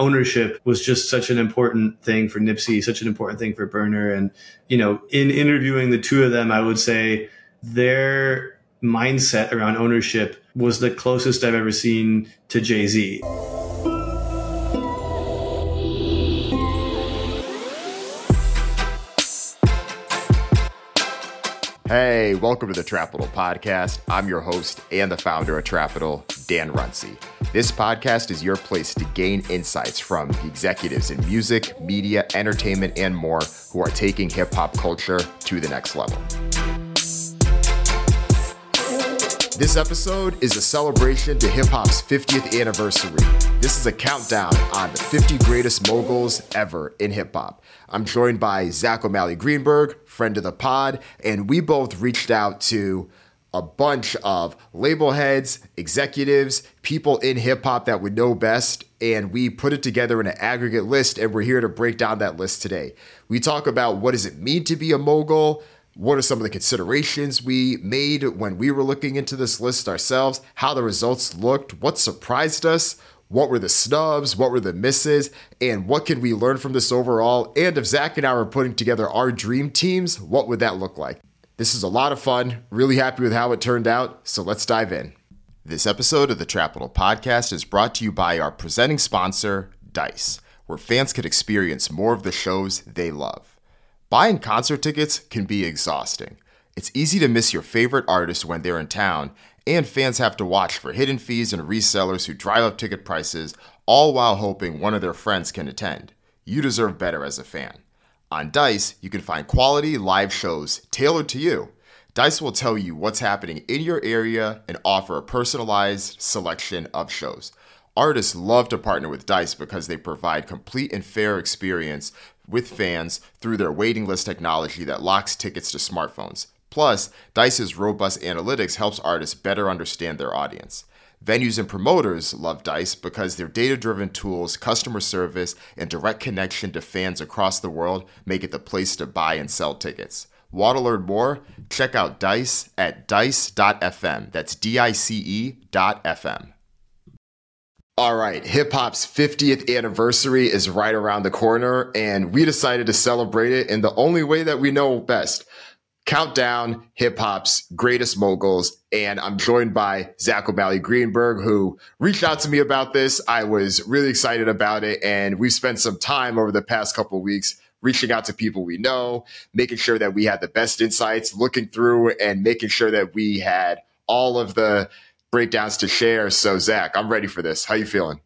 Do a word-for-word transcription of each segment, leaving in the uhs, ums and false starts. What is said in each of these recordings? ownership was just such an important thing for Nipsey, such an important thing for Berner. And, you know, in interviewing the two of them, I would say their mindset around ownership was the closest I've ever seen to Jay-Z. Hey, welcome to the Trapital Podcast. I'm your host and the founder of Trapital, Dan Runcie. This podcast is your place to gain insights from the executives in music, media, entertainment, and more who are taking hip hop culture to the next level. This episode is a celebration to hip-hop's fiftieth anniversary. This is a countdown on the fifty greatest moguls ever in hip-hop. I'm joined by Zack O'Malley Greenburg, friend of the pod, and we both reached out to a bunch of label heads, executives, people in hip-hop that would know best, and we put it together in an aggregate list, and we're here to break down that list today. We talk about what does it mean to be a mogul, what are some of the considerations we made when we were looking into this list ourselves, how the results looked, what surprised us, what were the snubs, what were the misses, and what can we learn from this overall? And if Zach and I were putting together our dream teams, what would that look like? This is a lot of fun. Really happy with how it turned out. So let's dive in. This episode of the Trapital Podcast is brought to you by our presenting sponsor, DICE, where fans could experience more of the shows they love. Buying concert tickets can be exhausting. It's easy to miss your favorite artist when they're in town, and fans have to watch for hidden fees and resellers who drive up ticket prices, all while hoping one of their friends can attend. You deserve better as a fan. On DICE, you can find quality live shows tailored to you. DICE will tell you what's happening in your area and offer a personalized selection of shows. Artists love to partner with DICE because they provide complete and fair experience with fans through their waiting list technology that locks tickets to smartphones. Plus, DICE's robust analytics helps artists better understand their audience. Venues and promoters love DICE because their data-driven tools, customer service, and direct connection to fans across the world make it the place to buy and sell tickets. Want to learn more? Check out DICE at dice dot f m. That's D I C E dot F M. All right, hip-hop's fiftieth anniversary is right around the corner, and we decided to celebrate it in the only way that we know best. Count down hip-hop's greatest moguls, and I'm joined by Zack O'Malley Greenburg, who reached out to me about this. I was really excited about it, and we've spent some time over the past couple of weeks reaching out to people we know, making sure that we had the best insights, looking through, and making sure that we had all of the breakdowns to share. So Zach, I'm ready for this. How you feeling?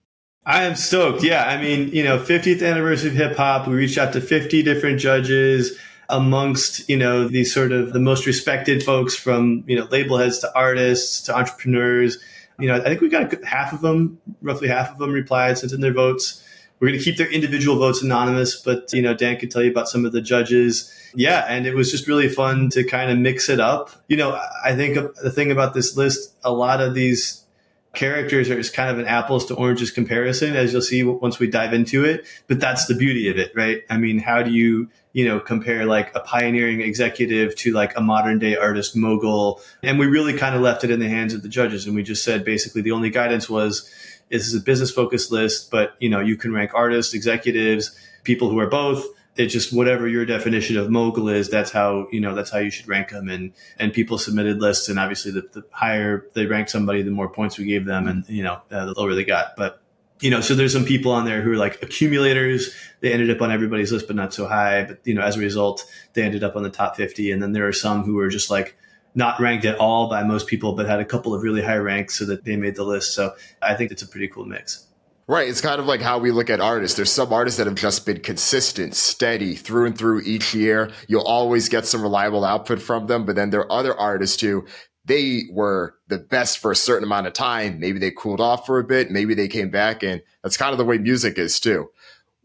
I am stoked. Yeah. I mean, you know, fiftieth anniversary of hip hop, we reached out to fifty different judges amongst, you know, these sort of the most respected folks from, you know, label heads to artists, to entrepreneurs. You know, I think we got half of them, roughly half of them replied, sent in their votes. We're going to keep their individual votes anonymous, but, you know, Dan could tell you about some of the judges. Yeah, and it was just really fun to kind of mix it up. You know, I think the thing about this list, a lot of these characters are just kind of an apples to oranges comparison, as you'll see once we dive into it. But that's the beauty of it, right? I mean, how do you, you know, compare like a pioneering executive to like a modern day artist mogul? And we really kind of left it in the hands of the judges. And we just said, basically, the only guidance was, this is a business focused list, but, you know, you can rank artists, executives, people who are both. It's just whatever your definition of mogul is, that's how, you know, that's how you should rank them. And, and people submitted lists, and obviously the, the higher they ranked somebody, the more points we gave them, and, you know, uh, the lower they got. But, you know, so there's some people on there who are like accumulators. They ended up on everybody's list, but not so high. But, you know, as a result, they ended up on the top fifty. And then there are some who are just like not ranked at all by most people, but had a couple of really high ranks so that they made the list. So I think it's a pretty cool mix. Right. It's kind of like how we look at artists. There's some artists that have just been consistent, steady through and through each year. You'll always get some reliable output from them. But then there are other artists who they were the best for a certain amount of time. Maybe they cooled off for a bit. Maybe they came back. And that's kind of the way music is, too.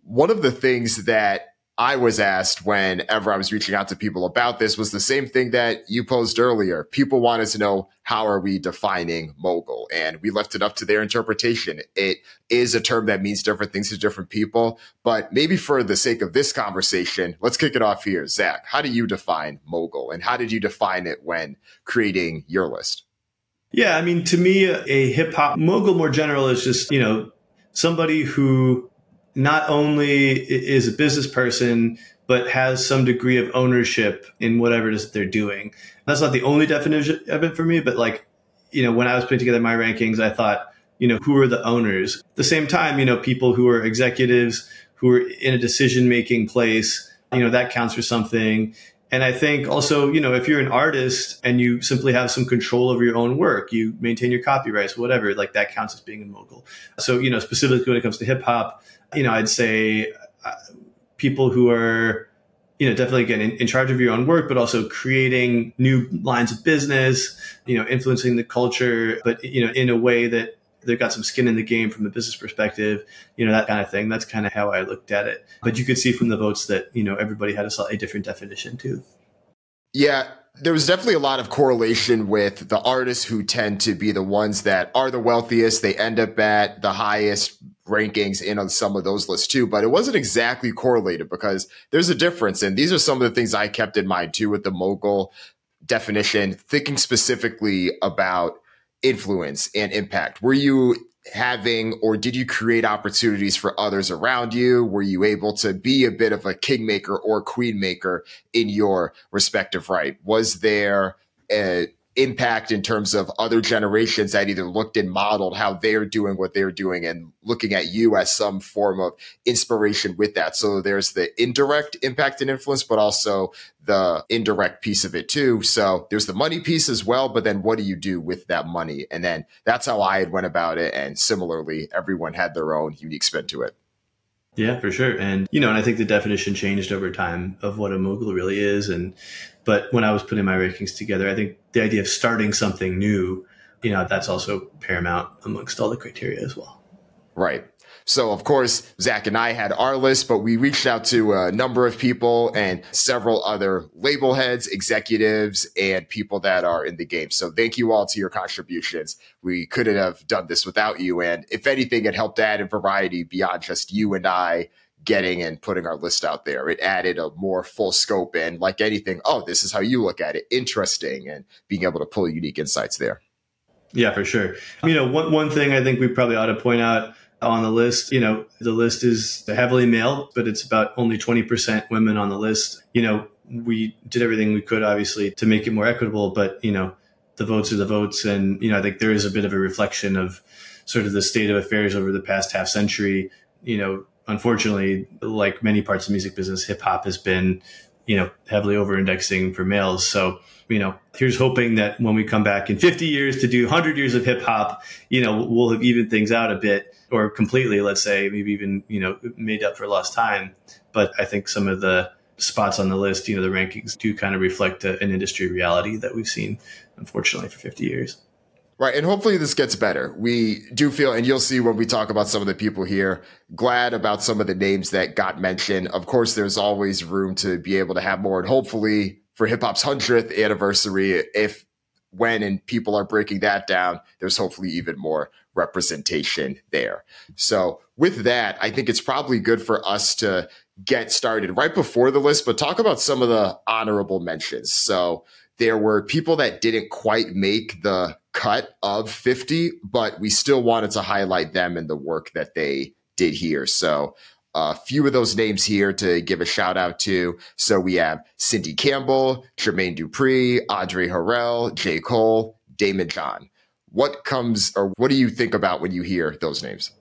One of the things that I was asked whenever I was reaching out to people about this was the same thing that you posed earlier. People wanted to know, how are we defining mogul? And we left it up to their interpretation. It is a term that means different things to different people, but maybe for the sake of this conversation, let's kick it off here. Zach, how do you define mogul, and how did you define it when creating your list? Yeah, I mean, to me, a hip hop mogul more general is just, you know, somebody who not only is a business person, but has some degree of ownership in whatever it is that they're doing. That's not the only definition of it for me, but like, you know, when I was putting together my rankings, I thought, you know, who are the owners? At the same time, you know, people who are executives, who are in a decision-making place, you know, that counts for something. And I think also, you know, if you're an artist and you simply have some control over your own work, you maintain your copyrights, whatever, like that counts as being a mogul. So, you know, specifically when it comes to hip hop, you know, I'd say uh, people who are, you know, definitely again in, in charge of your own work, but also creating new lines of business, you know, influencing the culture, but, you know, in a way that they've got some skin in the game from a business perspective, you know, that kind of thing. That's kind of how I looked at it. But you could see from the votes that, you know, everybody had a slightly different definition too. Yeah, there was definitely a lot of correlation with the artists who tend to be the ones that are the wealthiest. They end up at the highest rankings in on some of those lists too, but it wasn't exactly correlated because there's a difference. And these are some of the things I kept in mind too with the mogul definition, thinking specifically about influence and impact. Were you having, or did you create opportunities for others around you? Were you able to be a bit of a kingmaker or queenmaker in your respective right? Was there an impact in terms of other generations that either looked and modeled how they're doing what they're doing and looking at you as some form of inspiration with that? So there's the indirect impact and influence, but also the indirect piece of it too. So there's the money piece as well, but then what do you do with that money? And then that's how I had went about it. And similarly, everyone had their own unique spin to it. Yeah, for sure. And, you know, and I think the definition changed over time of what a mogul really is. And, but when I was putting my rankings together, I think the idea of starting something new, you know, that's also paramount amongst all the criteria as well. Right. So, of course, Zach and I had our list, but we reached out to a number of people and several other label heads, executives, and people that are in the game. So thank you all to your contributions. We couldn't have done this without you. And if anything, it helped add a variety beyond just you and I getting and putting our list out there. It added a more full scope and like anything, oh, this is how you look at it. Interesting. And being able to pull unique insights there. Yeah, for sure. You know, one, one thing I think we probably ought to point out on the list, you know, the list is heavily male, but it's about only twenty percent women on the list. You know, we did everything we could, obviously, to make it more equitable, but, you know, the votes are the votes. And, you know, I think there is a bit of a reflection of sort of the state of affairs over the past half century. You know, unfortunately, like many parts of the music business, hip hop has been, you know, heavily over-indexing for males. So, you know, here's hoping that when we come back in fifty years to do one hundred years of hip hop, you know, we'll have evened things out a bit or completely, let's say, maybe even, you know, made up for lost time. But I think some of the spots on the list, you know, the rankings do kind of reflect a, an industry reality that we've seen, unfortunately, for fifty years. Right. And hopefully this gets better. We do feel, and you'll see when we talk about some of the people here, glad about some of the names that got mentioned. Of course, there's always room to be able to have more. And hopefully for hip hop's one hundredth anniversary, if when and people are breaking that down, there's hopefully even more representation there. So with that, I think it's probably good for us to get started right before the list, but talk about some of the honorable mentions. So there were people that didn't quite make the cut of fifty, but we still wanted to highlight them and the work that they did here. So a few of those names here to give a shout out to. So we have Cindy Campbell, Jermaine Dupri, Andre Harrell, J. Cole, Daymond John. What comes or what do you think about when you hear those names?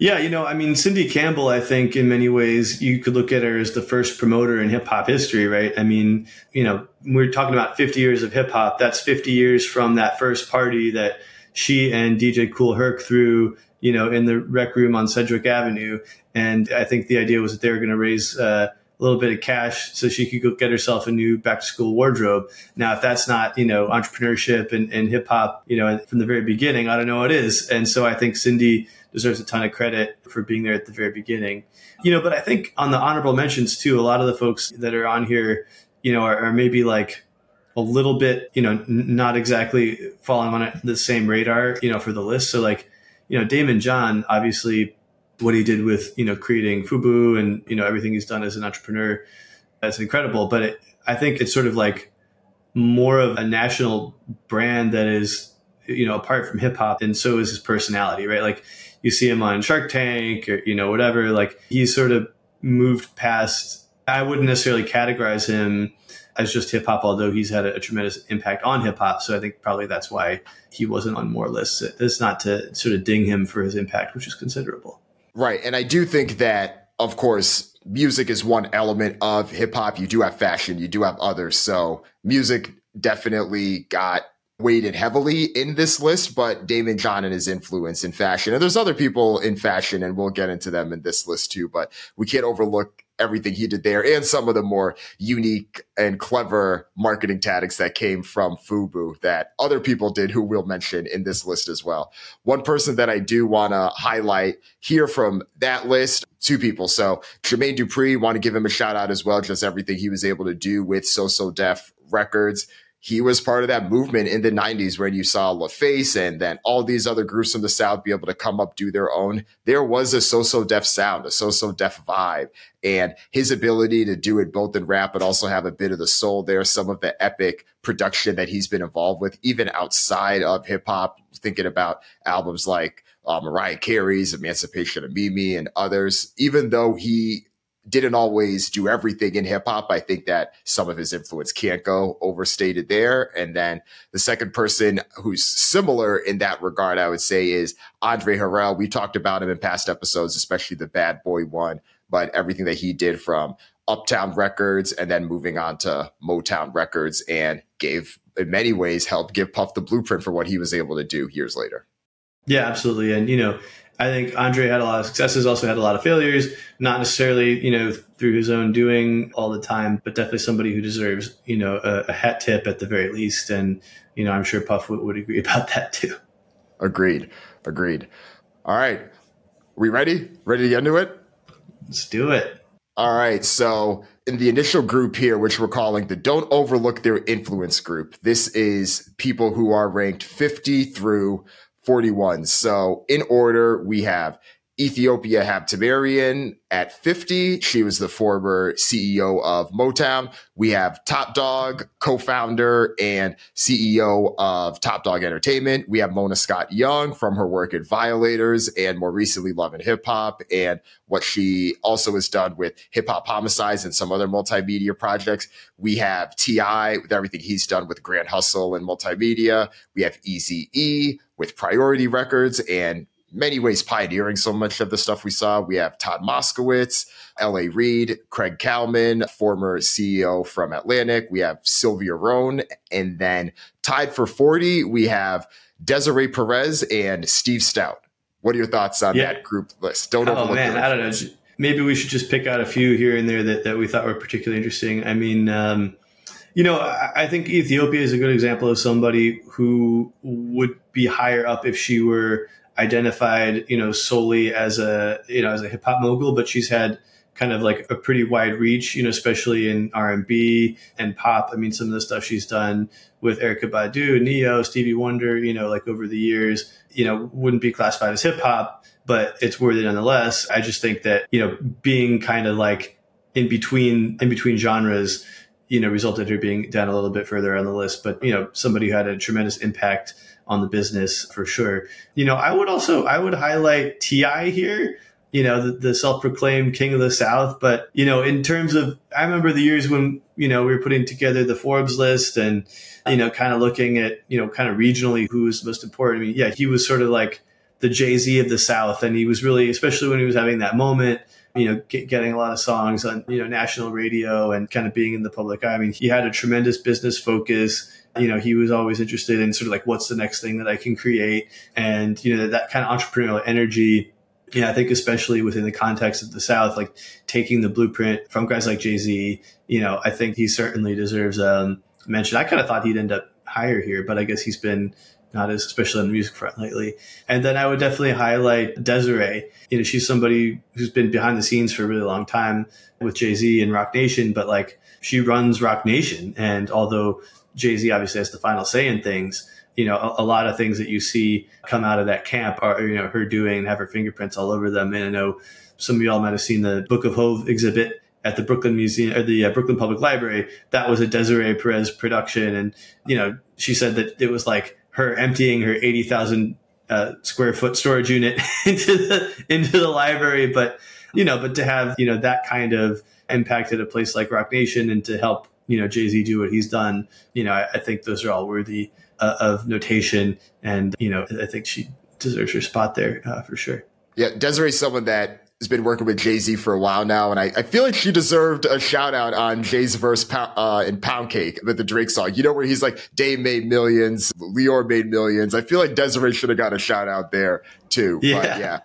Yeah, you know, I mean, Cindy Campbell, I think in many ways you could look at her as the first promoter in hip hop history, right? I mean, you know, we're talking about fifty years of hip hop. That's fifty years from that first party that she and D J Kool Herc threw, you know, in the rec room on Sedgwick Avenue. And I think the idea was that they were going to raise uh, a little bit of cash so she could go get herself a new back to school wardrobe. Now, if that's not, you know, entrepreneurship and, and hip hop, you know, from the very beginning, I don't know what is. And so I think Cindy deserves a ton of credit for being there at the very beginning. You know, but I think on the honorable mentions too, a lot of the folks that are on here, you know, are, are maybe like a little bit, you know, n- not exactly falling on the same radar, you know, for the list. So like, you know, Daymond John, obviously what he did with, you know, creating FUBU and, you know, everything he's done as an entrepreneur, that's incredible. But it, I think it's sort of like more of a national brand that is, you know, apart from hip hop. And so is his personality, right? Like, you see him on Shark Tank or, you know, whatever, like he sort of moved past. I wouldn't necessarily categorize him as just hip hop, although he's had a, a tremendous impact on hip hop. So I think probably that's why he wasn't on more lists. It's not to sort of ding him for his impact, which is considerable. Right. And I do think that, of course, music is one element of hip hop. You do have fashion, you do have others. So music definitely got weighted heavily in this list, but Daymond John and his influence in fashion. And there's other people in fashion, and we'll get into them in this list too, but we can't overlook everything he did there and some of the more unique and clever marketing tactics that came from FUBU that other people did who we'll mention in this list as well. One person that I do want to highlight here from that list, two people. So Jermaine Dupri, want to give him a shout out as well, just everything he was able to do with So So Def Records. He was part of that movement in the nineties when you saw LaFace and then all these other groups from the South be able to come up, do their own. There was a So So Def sound, a So So Def vibe, and his ability to do it both in rap but also have a bit of the soul there, some of the epic production that he's been involved with, even outside of hip-hop, thinking about albums like uh, Mariah Carey's Emancipation of Mimi and others. Even though he didn't always do everything in hip hop, I think that some of his influence can't go overstated there. And then the second person who's similar in that regard, I would say, is Andre Harrell. We talked about him in past episodes, especially the Bad Boy one, but everything that he did from Uptown Records and then moving on to Motown Records, and gave, in many ways, helped give Puff the blueprint for what he was able to do years later. Yeah, absolutely. And, you know, I think Andre had a lot of successes, also had a lot of failures, not necessarily, you know, through his own doing all the time, but definitely somebody who deserves, you know, a, a hat tip at the very least. And, you know, I'm sure Puff would, would agree about that too. Agreed. Agreed. All right. We ready? Ready to get into it? Let's do it. All right. So in the initial group here, which we're calling the Don't Overlook Their Influence group, this is people who are ranked fifty through forty-one. So in order, we have Ethiopia Habtemariam at fifty. She was the former C E O of Motown. We have Top Dog, co-founder and C E O of Top Dog Entertainment. We have Mona Scott-Young from her work at Violators and more recently Love and Hip Hop, and what she also has done with Hip Hop Homicides and some other multimedia projects. We have T I with everything he's done with Grand Hustle and multimedia. We have Eazy-E with Priority Records and many ways pioneering so much of the stuff we saw. We have Todd Moskowitz, L A Reid, Craig Kalman, former C E O from Atlantic. We have Sylvia Rohn. And then tied for forty, we have Desiree Perez and Steve Stoute. What are your thoughts on yeah. that group list? Don't oh, overlook man, I don't know. Maybe we should just pick out a few here and there that, that we thought were particularly interesting. I mean, um, you know, I, I think Ethiopia is a good example of somebody who would be higher up if she were identified, you know, solely as a, you know, as a hip hop mogul, but she's had kind of like a pretty wide reach, you know, especially in R and B and pop. I mean, some of the stuff she's done with Erykah Badu, Neo, Stevie Wonder, you know, like over the years, you know, wouldn't be classified as hip hop, but it's worthy nonetheless. I just think that, you know, being kind of like in between, in between genres, you know, resulted in her being down a little bit further on the list, but, you know, somebody who had a tremendous impact on the business for sure. You know, I would also, I would highlight T I here, you know, the, the self-proclaimed king of the South. But, you know, in terms of, I remember the years when, you know, we were putting together the Forbes list and, you know, kind of looking at, you know, kind of regionally who was most important. I mean, yeah, he was sort of like the Jay-Z of the South. And he was really, especially when he was having that moment, you know, get, getting a lot of songs on, you know, national radio and kind of being in the public eye. I mean, he had a tremendous business focus. You know, he was always interested in sort of like, what's the next thing that I can create? And, you know, that, that kind of entrepreneurial energy, you know, I think especially within the context of the South, like taking the blueprint from guys like Jay-Z, you know, I think he certainly deserves um, mention. I kind of thought he'd end up higher here, but I guess he's been not as especially on the music front lately. And then I would definitely highlight Desiree. You know, she's somebody who's been behind the scenes for a really long time with Jay-Z and Roc Nation, but like she runs Roc Nation. And although Jay-Z obviously has the final say in things, you know, a, a lot of things that you see come out of that camp are, you know, her doing, have her fingerprints all over them. And I know some of y'all might have seen the Book of Hove exhibit at the Brooklyn Museum or the uh, Brooklyn Public Library. That was a Desiree Perez production. And, you know, she said that it was like her emptying her eighty thousand uh, square foot storage unit into the into the library. But you know, but to have you know that kind of impact at a place like Rock Nation, and to help you know Jay-Z do what he's done, you know, I, I think those are all worthy uh, of notation. And you know, I think she deserves her spot there uh, for sure. Yeah, Desiree's someone that has been working with Jay-Z for a while now, and I, I feel like she deserved a shout out on Jay's verse uh, in Pound Cake with the Drake song. You know, where he's like, Dame made millions, Lior made millions. I feel like Desiree should have got a shout out there too. Yeah. But yeah,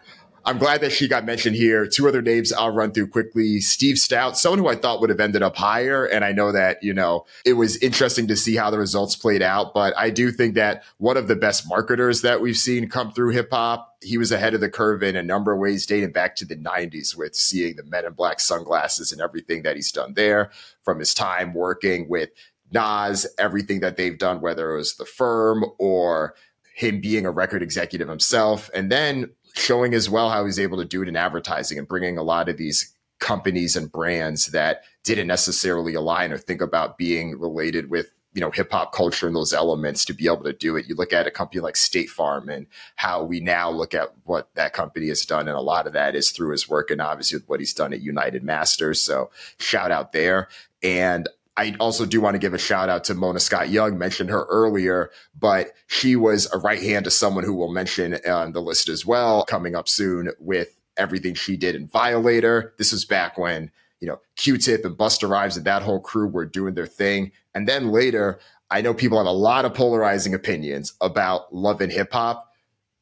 I'm glad that she got mentioned here. Two other names I'll run through quickly. Steve Stoute, someone who I thought would have ended up higher. And I know that, you know, it was interesting to see how the results played out. But I do think that one of the best marketers that we've seen come through hip hop, he was ahead of the curve in a number of ways, dating back to the nineties with seeing the Men in Black sunglasses and everything that he's done there, from his time working with Nas, everything that they've done, whether it was The Firm or him being a record executive himself. And then showing as well how he's able to do it in advertising and bringing a lot of these companies and brands that didn't necessarily align or think about being related with, you know, hip hop culture and those elements to be able to do it. You look at a company like State Farm and how we now look at what that company has done. And a lot of that is through his work and obviously with what he's done at United Masters. So shout out there. And I also do want to give a shout out to Mona Scott-Young, mentioned her earlier, but she was a right hand to someone who we'll mention on the list as well, coming up soon with everything she did in Violator. This was back when, you know, Q-Tip and Busta Rhymes and that whole crew were doing their thing. And then later, I know people have a lot of polarizing opinions about Love and Hip Hop,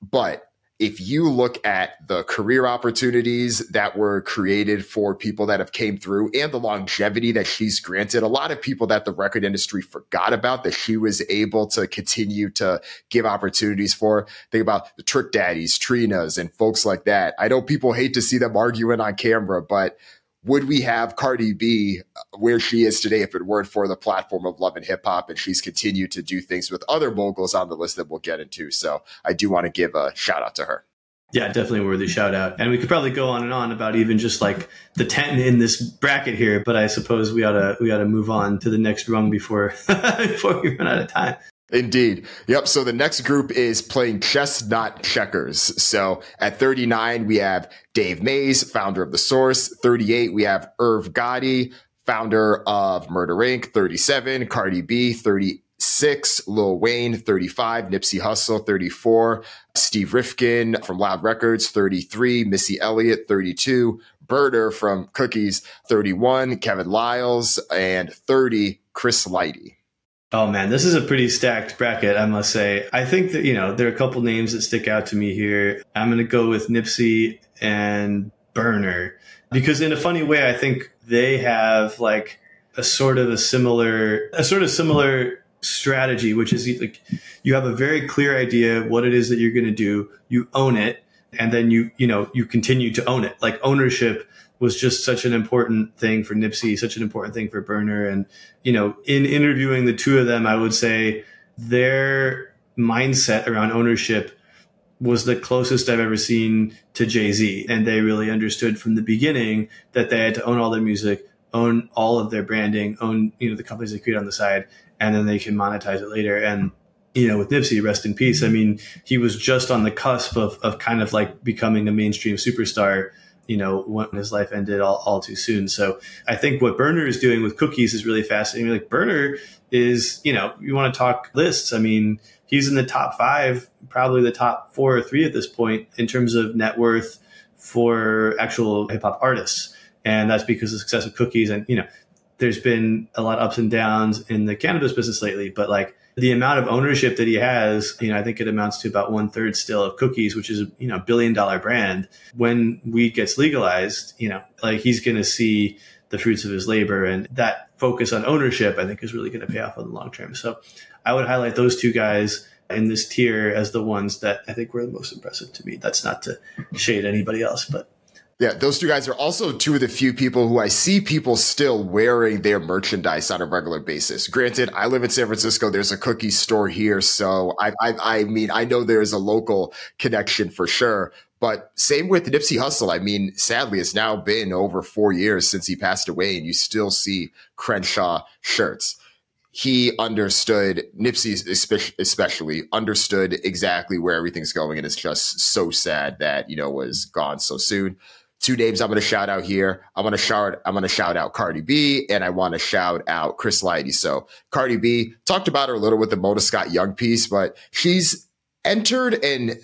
but if you look at the career opportunities that were created for people that have came through and the longevity that she's granted, a lot of people that the record industry forgot about that she was able to continue to give opportunities for. Think about the Trick Daddies, Trinas, and folks like that. I know people hate to see them arguing on camera, but would we have Cardi B where she is today if it weren't for the platform of Love and Hip Hop? And she's continued to do things with other moguls on the list that we'll get into. So I do want to give a shout out to her. Yeah, definitely a worthy shout out. And we could probably go on and on about even just like the ten in this bracket here, but I suppose we ought to, we ought to move on to the next rung before, before we run out of time. Indeed. Yep. So the next group is Playing Chess, Not Checkers. So at thirty-nine, we have Dave Mays, founder of The Source. thirty-eight, we have Irv Gotti, founder of Murder Incorporated. thirty-seven, Cardi B. thirty-six, Lil Wayne. thirty-five, Nipsey Hussle. thirty-four, Steve Rifkin from Loud Records. thirty-three, Missy Elliott. thirty-two, Berner from Cookies. thirty-one, Kevin Liles. And thirty, Chris Lighty. Oh, man, this is a pretty stacked bracket, I must say. I think that, you know, there are a couple names that stick out to me here. I'm going to go with Nipsey and Berner because in a funny way, I think they have like a sort of a similar a sort of similar strategy, which is like you have a very clear idea what it is that you're going to do. You own it and then you, you know, you continue to own it. Like ownership was just such an important thing for Nipsey, such an important thing for Berner. And, you know, in interviewing the two of them, I would say their mindset around ownership was the closest I've ever seen to Jay-Z. And they really understood from the beginning that they had to own all their music, own all of their branding, own, you know, the companies they create on the side, and then they can monetize it later. And, you know, with Nipsey, rest in peace. I mean, he was just on the cusp of, of kind of like becoming a mainstream superstar, you know, when his life ended all, all too soon. So I think what Berner is doing with Cookies is really fascinating. Like Berner is, you know, you want to talk lists. I mean, he's in the top five, probably the top four or three at this point in terms of net worth for actual hip hop artists. And that's because of the success of Cookies. And, you know, there's been a lot of ups and downs in the cannabis business lately, but like the amount of ownership that he has, you know, I think it amounts to about one third still of Cookies, which is, you know, a billion dollar brand. When weed gets legalized, you know, like he's going to see the fruits of his labor, and that focus on ownership, I think, is really going to pay off in the long term. So I would highlight those two guys in this tier as the ones that I think were the most impressive to me. That's not to shade anybody else, but. Yeah, those two guys are also two of the few people who I see people still wearing their merchandise on a regular basis. Granted, I live in San Francisco. There's a Cookie store here. So I I, I mean, I know there's a local connection for sure. But same with Nipsey Hussle. I mean, sadly, it's now been over four years since he passed away, and you still see Crenshaw shirts. he understood, Nipsey especially, understood exactly where everything's going. And it's just so sad that, you know, was gone so soon. Two names I'm going to shout out here. I'm going to shout, I'm going to shout out Cardi B, and I want to shout out Chris Lighty. So Cardi B, talked about her a little with the Mona Scott-Young piece, but she's entered and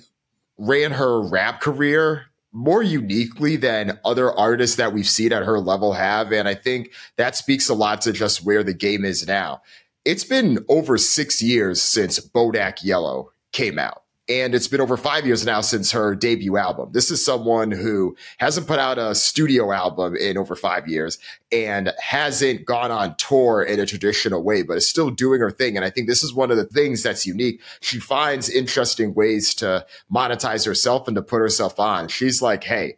ran her rap career more uniquely than other artists that we've seen at her level have. And I think that speaks a lot to just where the game is now. It's been over six years since Bodak Yellow came out. And it's been over five years now since her debut album. This is someone who hasn't put out a studio album in over five years and hasn't gone on tour in a traditional way, but is still doing her thing. And I think this is one of the things that's unique. She finds interesting ways to monetize herself and to put herself on. She's like, hey,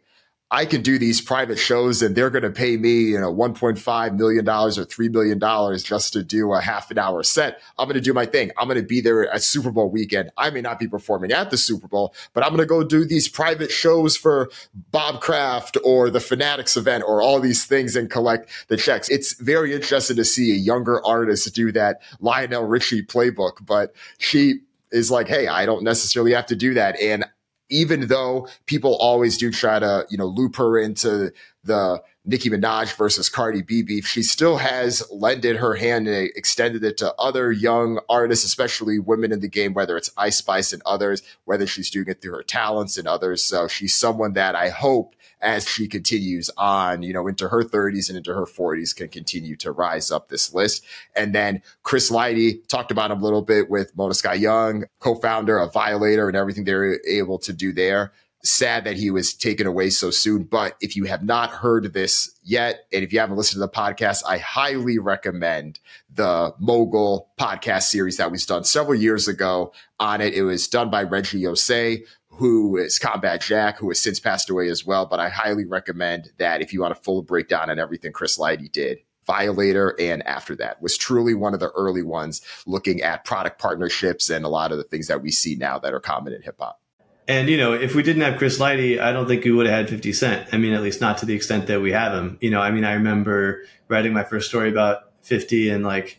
I can do these private shows and they're going to pay me, you know, one point five million dollars or three million dollars just to do a half an hour set. I'm going to do my thing. I'm going to be there at Super Bowl weekend. I may not be performing at the Super Bowl, but I'm going to go do these private shows for Bob Kraft or the Fanatics event or all these things and collect the checks. It's very interesting to see a younger artist do that Lionel Richie playbook, but she is like, hey, I don't necessarily have to do that. And even though people always do try to, you know, loop her into the Nicki Minaj versus Cardi B beef, she still has lended her hand and extended it to other young artists, especially women in the game, whether it's Ice Spice and others, whether she's doing it through her talents and others. So she's someone that I hope, as she continues on, you know, into her thirties and into her forties, can continue to rise up this list. And then Chris Lighty, talked about him a little bit with Mona Scott-Young, co-founder of Violator and everything they're able to do there. Sad that he was taken away so soon, but if you have not heard this yet, and if you haven't listened to the podcast, I highly recommend the Mogul podcast series that was done several years ago on it. It was done by Reggie Osei, who is Combat Jack, who has since passed away as well. But I highly recommend that if you want a full breakdown on everything Chris Lighty did, Violator, and after that was truly one of the early ones looking at product partnerships and a lot of the things that we see now that are common in hip hop. And, you know, if we didn't have Chris Lighty, I don't think we would have had fifty Cent. I mean, at least not to the extent that we have him. You know, I mean, I remember writing my first story about fifty and like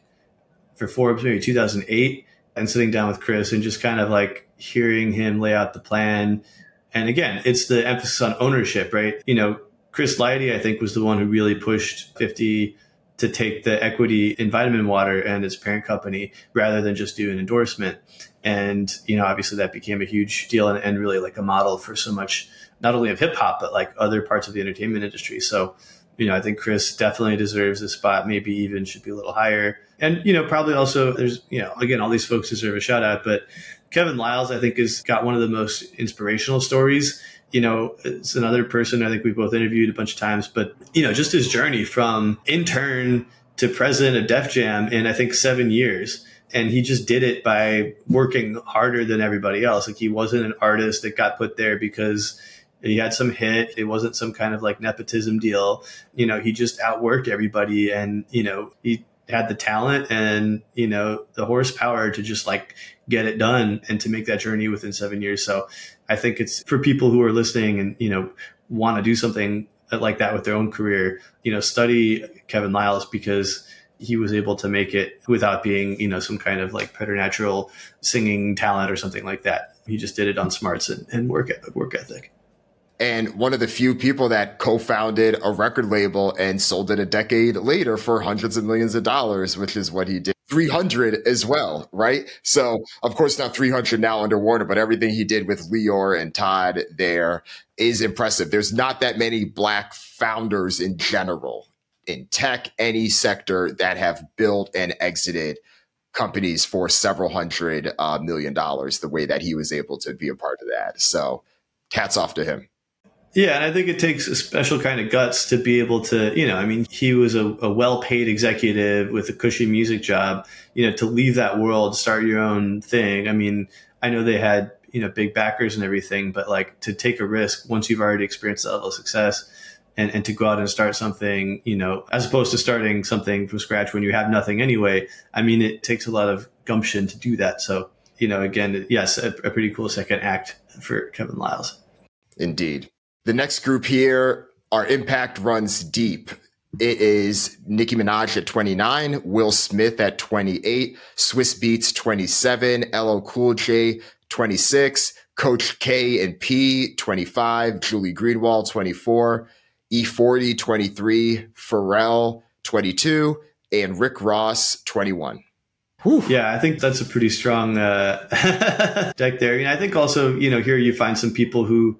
for Forbes, maybe two thousand eight, and sitting down with Chris and just kind of like hearing him lay out the plan. And again, it's the emphasis on ownership, right? You know, Chris Lighty, I think, was the one who really pushed fifty to take the equity in Vitamin Water and its parent company rather than just do an endorsement. And, you know, obviously that became a huge deal and, and really like a model for so much, not only of hip hop, but like other parts of the entertainment industry. So, you know, I think Chris definitely deserves this spot, maybe even should be a little higher. And, you know, probably also there's, you know, again, all these folks deserve a shout out, but Kevin Liles, I think, has got one of the most inspirational stories. You know, it's another person I think we both interviewed a bunch of times, but, you know, just his journey from intern to president of Def Jam in, I think, seven years. And he just did it by working harder than everybody else. Like, he wasn't an artist that got put there because he had some hit. It wasn't some kind of like nepotism deal. You know, he just outworked everybody, and, you know, he had the talent and, you know, the horsepower to just like get it done and to make that journey within seven years. So I think it's for people who are listening and, you know, want to do something like that with their own career, you know, study Kevin Liles, because he was able to make it without being, you know, some kind of like preternatural singing talent or something like that. He just did it on smarts and, and work, work ethic. And one of the few people that co-founded a record label and sold it a decade later for hundreds of millions of dollars, which is what he did. three hundred as well, right? So, of course, not three hundred now under Warner, but everything he did with Lior and Todd there is impressive. There's not that many Black founders in general, in tech, any sector, that have built and exited companies for several hundred uh, million dollars the way that he was able to be a part of that. So, hats off to him. Yeah, and I think it takes a special kind of guts to be able to, you know, I mean, he was a, a well-paid executive with a cushy music job, you know, to leave that world, start your own thing. I mean, I know they had, you know, big backers and everything, but like to take a risk once you've already experienced that level of success and, and to go out and start something, you know, as opposed to starting something from scratch when you have nothing anyway, I mean, it takes a lot of gumption to do that. So, you know, again, yes, a, a pretty cool second act for Kevin Liles. Indeed. The next group here, our impact runs deep. It is Nicki Minaj at twenty-nine, Will Smith at twenty-eight, Swiss Beats twenty-seven, L L Cool J twenty-six, Coach K and P twenty-five, Julie Greenwald twenty-four, E forty twenty-three, Pharrell twenty-two, and Rick Ross twenty-one. Whew. Yeah, I think that's a pretty strong uh, deck there. You know, I think also, you know, here you find some people who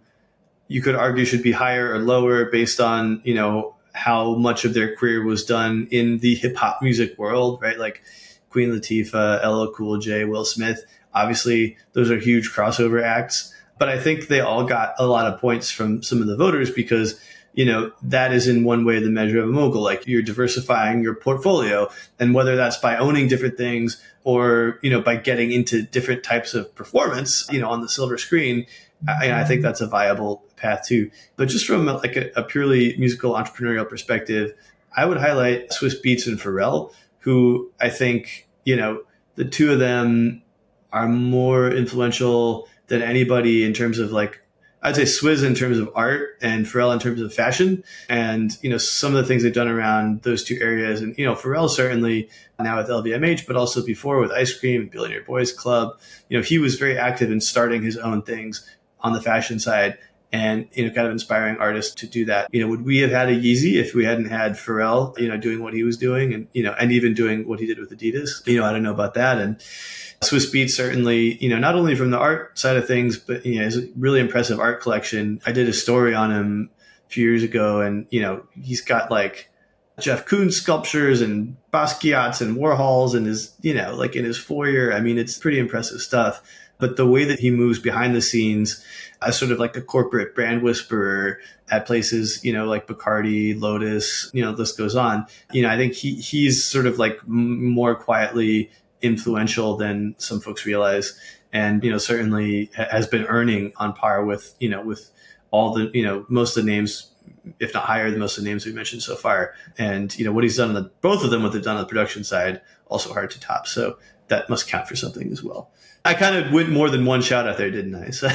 you could argue should be higher or lower based on, you know, how much of their career was done in the hip hop music world, right? Like Queen Latifah, L L Cool J, Will Smith. Obviously, those are huge crossover acts, but I think they all got a lot of points from some of the voters because, you know, that is in one way the measure of a mogul. Like you're diversifying your portfolio, and whether that's by owning different things or, you know, by getting into different types of performance, you know, on the silver screen, I, I think that's a viable path too. But just from a, like a, a purely musical entrepreneurial perspective, I would highlight Swiss Beats and Pharrell, who I think, you know, the two of them are more influential than anybody in terms of like, I'd say Swizz in terms of art and Pharrell in terms of fashion and, you know, some of the things they've done around those two areas. And, you know, Pharrell certainly now with L V M H, but also before with Ice Cream and Billionaire Boys Club, you know, he was very active in starting his own things on the fashion side and, you know, kind of inspiring artists to do that. You know, would we have had a Yeezy if we hadn't had Pharrell, you know, doing what he was doing and, you know, and even doing what he did with Adidas? You know, I don't know about that. And Swiss Beats certainly, you know, not only from the art side of things, but, you know, his really impressive art collection. I did a story on him a few years ago and, you know, he's got like Jeff Koons sculptures and Basquiat's and Warhol's and his, you know, like in his foyer. I mean, it's pretty impressive stuff. But the way that he moves behind the scenes as sort of like a corporate brand whisperer at places, you know, like Bacardi, Lotus, you know, this goes on. You know, I think he he's sort of like more quietly influential than some folks realize. And, you know, certainly has been earning on par with, you know, with all the, you know, most of the names, if not higher than most of the names we've mentioned so far. And, you know, what he's done, on the, both of them, what they've done on the production side, also hard to top. So that must count for something as well. I kind of went more than one shot out there, didn't I? So.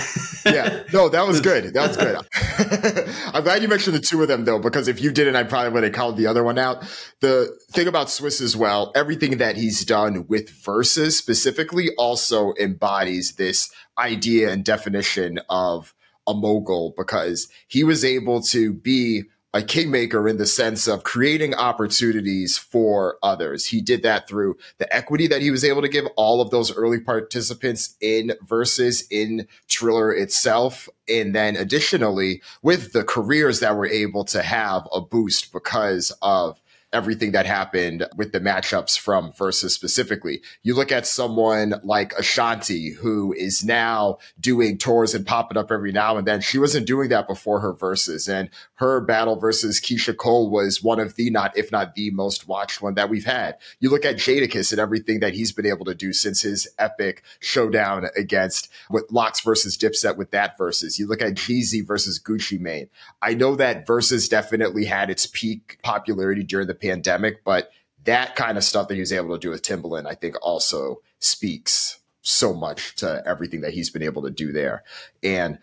Yeah, no, that was good. That was good. I'm glad you mentioned the two of them, though, because if you didn't, I probably would have called the other one out. The thing about Swiss as well, everything that he's done with Versus specifically also embodies this idea and definition of a mogul, because he was able to be a kingmaker in the sense of creating opportunities for others. He did that through the equity that he was able to give all of those early participants in Versus, in Triller itself. And then additionally, with the careers that were able to have a boost because of everything that happened with the matchups from Versus specifically. You look at someone like Ashanti, who is now doing tours and popping up every now and then. She wasn't doing that before her Versus, and her battle versus Keisha Cole was one of the, not if not the most watched one that we've had. You look at Jadakiss and everything that he's been able to do since his epic showdown against with Lox versus Dipset with that Versus. You look at Jeezy versus Gucci Mane. I know that Versus definitely had its peak popularity during the pandemic, but that kind of stuff that he was able to do with Timbaland, I think, also speaks so much to everything that he's been able to do there. And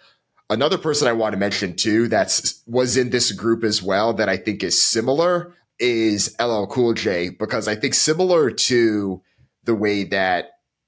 another person I want to mention too that's was in this group as well that I think is similar is L L Cool J, because I think similar to the way that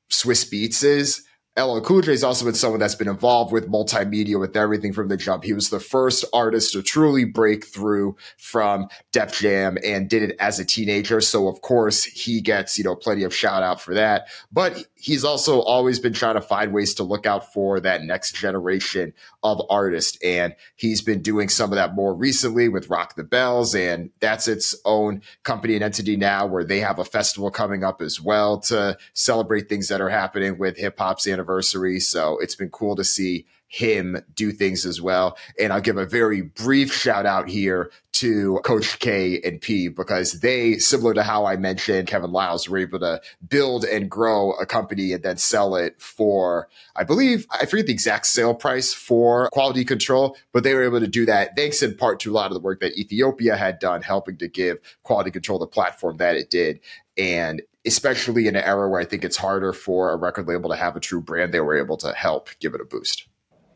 Swiss Beats is, L L Cool J has also been someone that's been involved with multimedia, with everything from the jump. He was the first artist to truly break through from Def Jam and did it as a teenager. So, of course, he gets, you know, plenty of shout out for that. But he's also always been trying to find ways to look out for that next generation of artists. And he's been doing some of that more recently with Rock the Bells. And that's its own company and entity now, where they have a festival coming up as well to celebrate things that are happening with hip hop's anniversary. Anniversary, so it's been cool to see him do things as well. And I'll give a very brief shout out here to Coach K and P, because they, similar to how I mentioned Kevin Liles, were able to build and grow a company and then sell it for, I believe, I forget the exact sale price for Quality Control, but they were able to do that thanks in part to a lot of the work that Ethiopia had done, helping to give Quality Control the platform that it did. And especially in an era where I think it's harder for a record label to have a true brand, they were able to help give it a boost.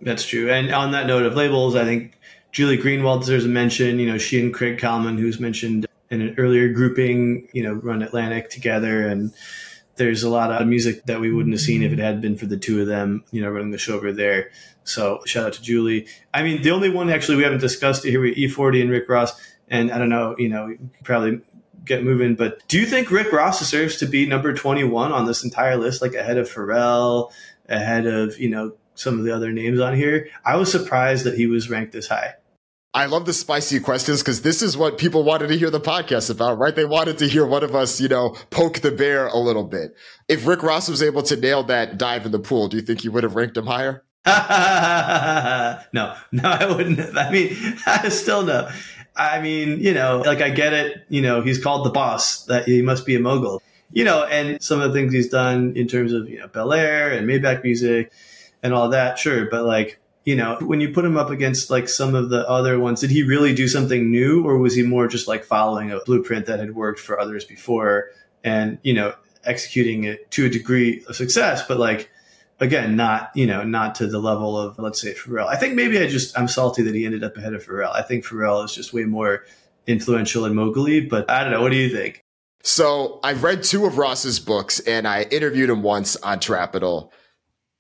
That's true. And on that note of labels, I think Julie Greenwald deserves a mention. You know, she and Craig Kalman, who's mentioned in an earlier grouping, you know, run Atlantic together. And there's a lot of music that we wouldn't have seen if it had been for the two of them, you know, running the show over there. So shout out to Julie. I mean, the only one actually we haven't discussed here, we E forty and Rick Ross. And I don't know, you know, probably get moving. But do you think Rick Ross deserves to be number twenty-one on this entire list, like ahead of Pharrell, ahead of, you know, some of the other names on here? I was surprised that he was ranked this high. I love the spicy questions because this is what people wanted to hear the podcast about, right? They wanted to hear one of us, you know, poke the bear a little bit. If Rick Ross was able to nail that dive in the pool, do you think you would have ranked him higher? no, no, I wouldn't have. I mean, I still no. I mean, you know, like I get it. You know, he's called the boss, that he must be a mogul, you know, and some of the things he's done in terms of, you know, Bel Air and Maybach Music and all that. Sure. But like, you know, when you put him up against like some of the other ones, did he really do something new, or was he more just like following a blueprint that had worked for others before and, you know, executing it to a degree of success? But like, again, not, you know, not to the level of, let's say, Pharrell. I think maybe I just, I'm salty that he ended up ahead of Pharrell. I think Pharrell is just way more influential and mogul-y, but I don't know. What do you think? So I've read two of Ross's books and I interviewed him once on Trapital.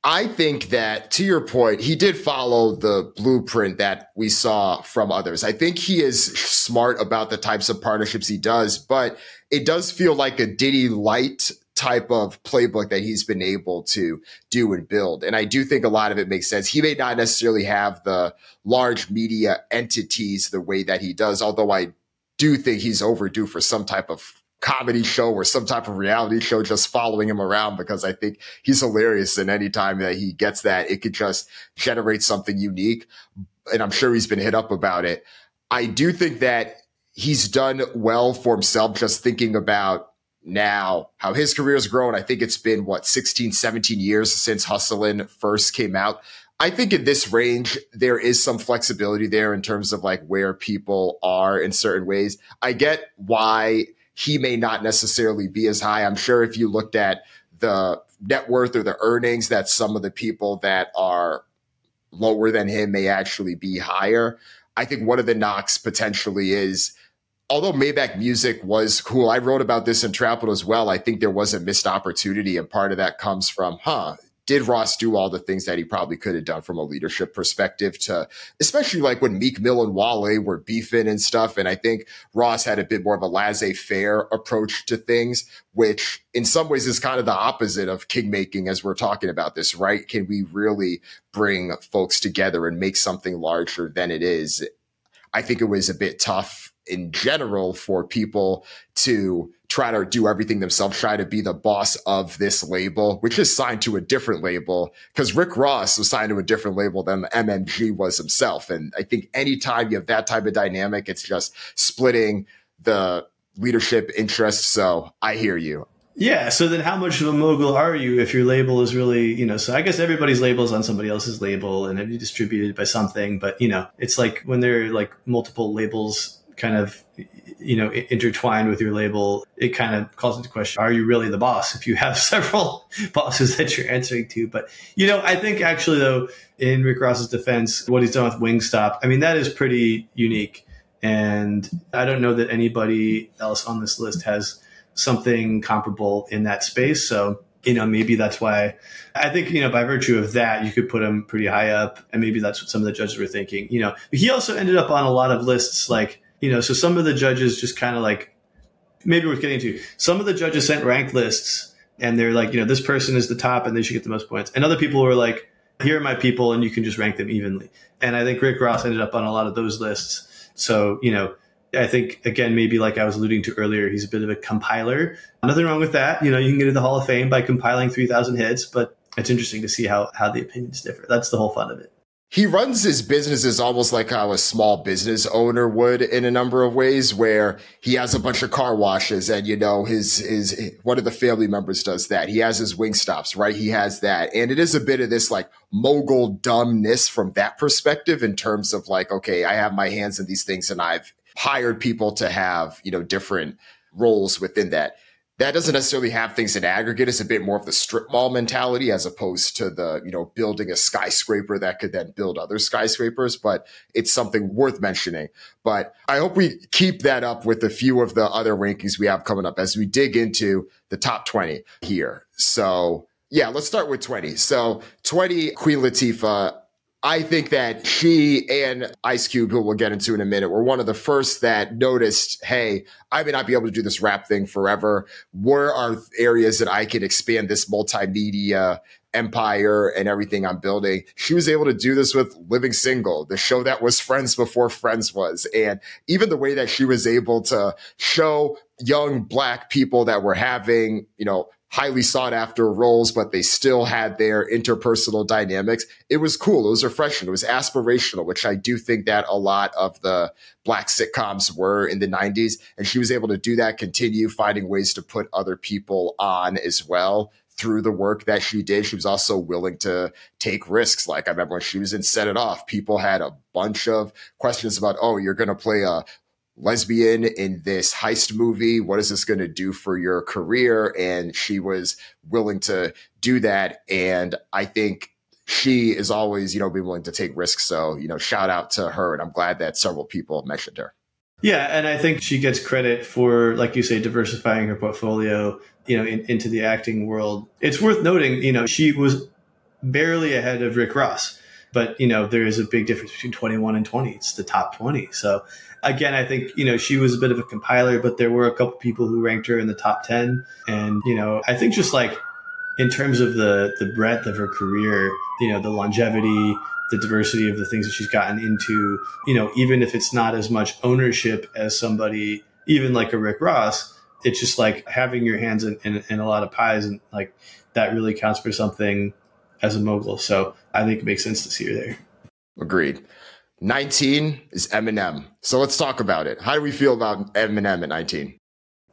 I think that, to your point, he did follow the blueprint that we saw from others. I think he is smart about the types of partnerships he does, but it does feel like a Diddy light type of playbook that he's been able to do and build. And I do think a lot of it makes sense. He may not necessarily have the large media entities the way that he does, although I do think he's overdue for some type of comedy show or some type of reality show just following him around, because I think he's hilarious. And anytime that he gets that, it could just generate something unique. And I'm sure he's been hit up about it. I do think that he's done well for himself, just thinking about now how his career has grown. I think it's been, what, sixteen, seventeen years since Hustlin' first came out. I think in this range, there is some flexibility there in terms of like where people are in certain ways. I get why he may not necessarily be as high. I'm sure if you looked at the net worth or the earnings, that some of the people that are lower than him may actually be higher. I think one of the knocks potentially is, although Maybach Music was cool, I wrote about this in Trapital as well. I think there was a missed opportunity, and part of that comes from, huh, did Ross do all the things that he probably could have done from a leadership perspective, to especially like when Meek Mill and Wale were beefing and stuff. And I think Ross had a bit more of a laissez-faire approach to things, which in some ways is kind of the opposite of king-making as we're talking about this, right? Can we really bring folks together and make something larger than it is? I think it was a bit tough in general for people to try to do everything themselves, try to be the boss of this label, which is signed to a different label, because Rick Ross was signed to a different label than M M G was himself. And I think anytime you have that type of dynamic, it's just splitting the leadership interests. So I hear you. Yeah. So then how much of a mogul are you if your label is really, you know, so I guess everybody's label is on somebody else's label and it'd be distributed by something, but you know, it's like when there are like multiple labels kind of, you know, intertwined with your label, it kind of calls into question, are you really the boss if you have several bosses that you're answering to? But, you know, I think actually, though, in Rick Ross's defense, what he's done with Wingstop, I mean, that is pretty unique. And I don't know that anybody else on this list has something comparable in that space. So, you know, maybe that's why I think, you know, by virtue of that, you could put him pretty high up. And maybe that's what some of the judges were thinking, you know. But he also ended up on a lot of lists like, you know, so some of the judges just kind of like, maybe worth getting to. Some of the judges sent ranked lists and they're like, you know, this person is the top and they should get the most points. And other people were like, here are my people and you can just rank them evenly. And I think Rick Ross ended up on a lot of those lists. So, you know, I think, again, maybe like I was alluding to earlier, he's a bit of a compiler. Nothing wrong with that. You know, you can get into the Hall of Fame by compiling three thousand hits, but it's interesting to see how, how the opinions differ. That's the whole fun of it. He runs his businesses almost like how a small business owner would in a number of ways, where he has a bunch of car washes and, you know, his, his, one of the family members does that. He has his wing stops, right? He has that. And it is a bit of this like mogul dumbness from that perspective in terms of like, okay, I have my hands in these things and I've hired people to have, you know, different roles within that. that doesn't necessarily have things in aggregate. It's a bit more of the strip mall mentality as opposed to the, you know, building a skyscraper that could then build other skyscrapers, but it's something worth mentioning. But I hope we keep that up with a few of the other rankings we have coming up as we dig into the top twenty here. So yeah, let's start with twenty. So twenty, Queen Latifah. I think that she and Ice Cube, who we'll get into in a minute, were one of the first that noticed, hey, I may not be able to do this rap thing forever. Where are areas that I can expand this multimedia empire and everything I'm building? She was able to do this with Living Single, the show that was Friends before Friends was. And even the way that she was able to show young Black people that were having, you know, highly sought after roles, but they still had their interpersonal dynamics. It was cool. It was refreshing. It was aspirational, which I do think that a lot of the Black sitcoms were in the nineties. And she was able to do that, continue finding ways to put other people on as well through the work that she did. She was also willing to take risks. Like I remember when she was in Set It Off, people had a bunch of questions about, oh, you're going to play a lesbian in this heist movie. What is this going to do for your career? And she was willing to do that. And I think she is always, you know, be willing to take risks. So, you know, shout out to her. And I'm glad that several people mentioned her. Yeah. And I think she gets credit for, like you say, diversifying her portfolio, you know, in, into the acting world. It's worth noting, you know, she was barely ahead of Rick Ross. But, you know, there is a big difference between twenty-one and twenty. It's the top twenty. So, again, I think, you know, she was a bit of a compiler, but there were a couple people who ranked her in the top ten. And, you know, I think just like in terms of the, the breadth of her career, you know, the longevity, the diversity of the things that she's gotten into, you know, even if it's not as much ownership as somebody, even like a Rick Ross, it's just like having your hands in, in, in a lot of pies, and like that really counts for something as a mogul. So I think it makes sense to see her there. Agreed. nineteen is Eminem. So let's talk about it. How do we feel about Eminem at nineteen?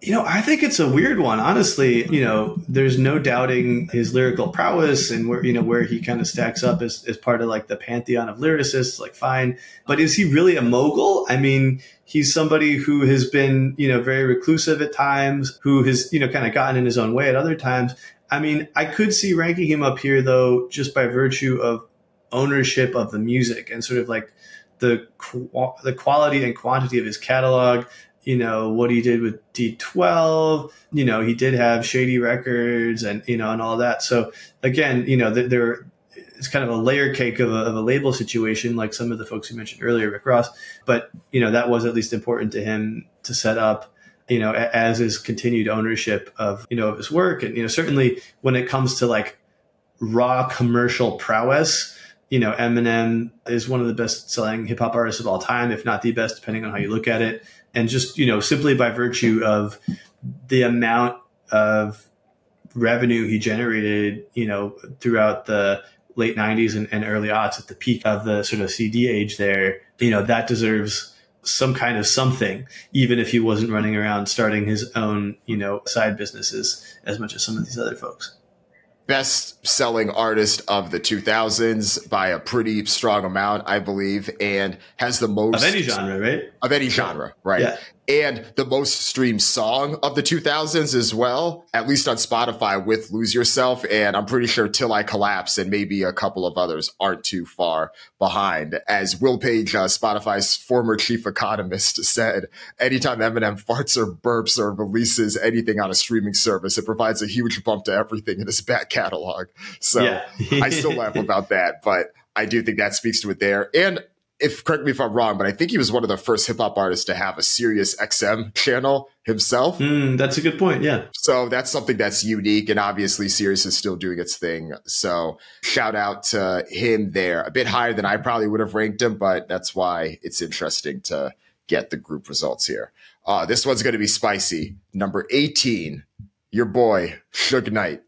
You know, I think it's a weird one. Honestly, you know, there's no doubting his lyrical prowess and where, you know, where he kind of stacks up as, as part of like the pantheon of lyricists, like fine. But is he really a mogul? I mean, he's somebody who has been, you know, very reclusive at times, who has, you know, kind of gotten in his own way at other times. I mean, I could see ranking him up here, though, just by virtue of ownership of the music and sort of like the qu- the quality and quantity of his catalog, you know, what he did with D twelve, you know, he did have Shady Records and, you know, and all that. So, again, you know, th- there it's kind of a layer cake of a, of a label situation, like some of the folks you mentioned earlier, Rick Ross. But, you know, that was at least important to him to set up, you know, as his continued ownership of, you know, of his work. And, you know, certainly when it comes to like raw commercial prowess, you know, Eminem is one of the best selling hip hop artists of all time, if not the best, depending on how you look at it. And just, you know, simply by virtue of the amount of revenue he generated, you know, throughout the late nineties and, and early aughts at the peak of the sort of C D age there, you know, that deserves some kind of something, even if he wasn't running around starting his own, you know, side businesses as much as some of these other folks. Best selling artist of the two thousands by a pretty strong amount, I believe, and has the most of any genre, right? Of any genre, right? Yeah. And the most streamed song of the two thousands as well, at least on Spotify, with Lose Yourself. And I'm pretty sure Till I Collapse and maybe a couple of others aren't too far behind. As Will Page, uh, Spotify's former chief economist, said, anytime Eminem farts or burps or releases anything on a streaming service, it provides a huge bump to everything in his back catalog. So yeah. I still laugh about that, but I do think that speaks to it there. And if correct me if I'm wrong, but I think he was one of the first hip hop artists to have a Sirius X M channel himself. Mm, that's a good point. Yeah. So that's something that's unique. And obviously Sirius is still doing its thing. So shout out to him there. A bit higher than I probably would have ranked him, but that's why it's interesting to get the group results here. Uh, this one's going to be spicy. Number eighteen, your boy, Suge Knight.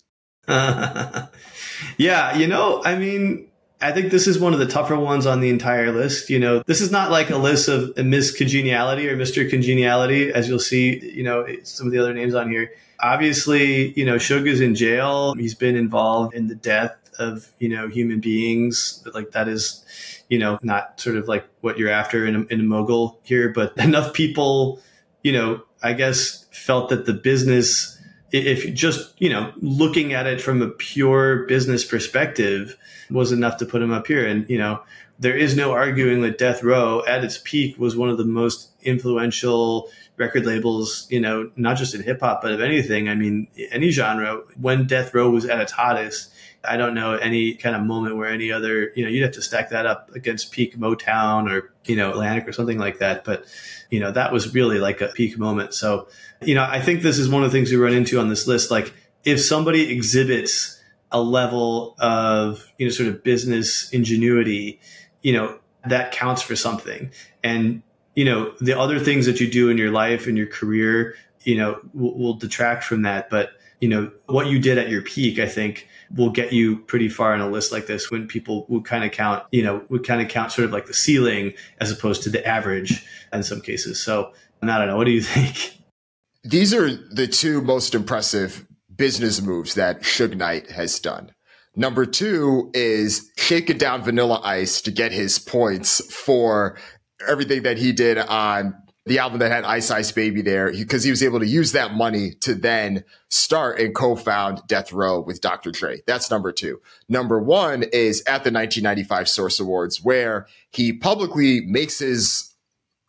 Yeah. You know, I mean, I think this is one of the tougher ones on the entire list. You know, this is not like a list of Miss Congeniality or Mister Congeniality, as you'll see, you know, some of the other names on here. Obviously, you know, Suge is in jail. He's been involved in the death of, you know, human beings. Like that is, you know, not sort of like what you're after in a, in a mogul here, but enough people, you know, I guess felt that the business if just, you know, looking at it from a pure business perspective was enough to put him up here. And, you know, there is no arguing that Death Row at its peak was one of the most influential record labels, you know, not just in hip hop, but of anything. I mean, any genre, when Death Row was at its hottest, I don't know any kind of moment where any other, you know, you'd have to stack that up against peak Motown or, you know, Atlantic or something like that. But, you know, that was really like a peak moment. So, you know, I think this is one of the things we run into on this list. Like, if somebody exhibits a level of, you know, sort of business ingenuity, you know, that counts for something. And, you know, the other things that you do in your life and your career, you know, will, will detract from that. But, you know, what you did at your peak, I think, will get you pretty far in a list like this, when people would kind of count, you know, would kind of count sort of like the ceiling as opposed to the average in some cases. So I don't know. What do you think? These are the two most impressive business moves that Suge Knight has done. Number two is shaking down Vanilla Ice to get his points for everything that he did on the album that had Ice Ice Baby there, because he was able to use that money to then start and co-found Death Row with Doctor Dre. That's number two. Number one is at the nineteen ninety-five Source Awards, where he publicly makes his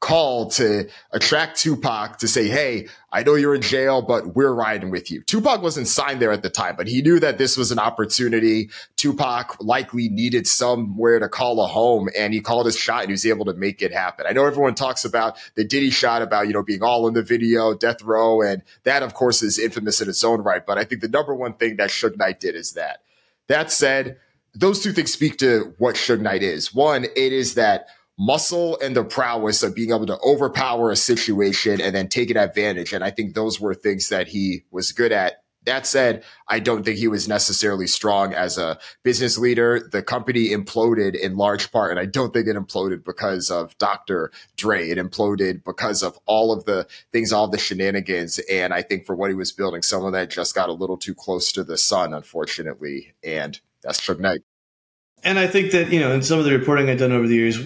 call to attract Tupac to say, hey, I know you're in jail, but we're riding with you. Tupac wasn't signed there at the time, but he knew that this was an opportunity. Tupac likely needed somewhere to call a home, and he called his shot, and he was able to make it happen. I know everyone talks about the Diddy shot about, you know, being all in the video, Death Row, and that, of course, is infamous in its own right. But I think the number one thing that Suge Knight did is that. That said, those two things speak to what Suge Knight is. One, it is that muscle and the prowess of being able to overpower a situation and then take an advantage. And I think those were things that he was good at. That said, I don't think he was necessarily strong as a business leader. The company imploded in large part, and I don't think it imploded because of Doctor Dre. It imploded because of all of the things, all the shenanigans. And I think for what he was building, someone that just got a little too close to the sun, unfortunately. And that's Suge Knight. And I think that, you know, in some of the reporting I've done over the years,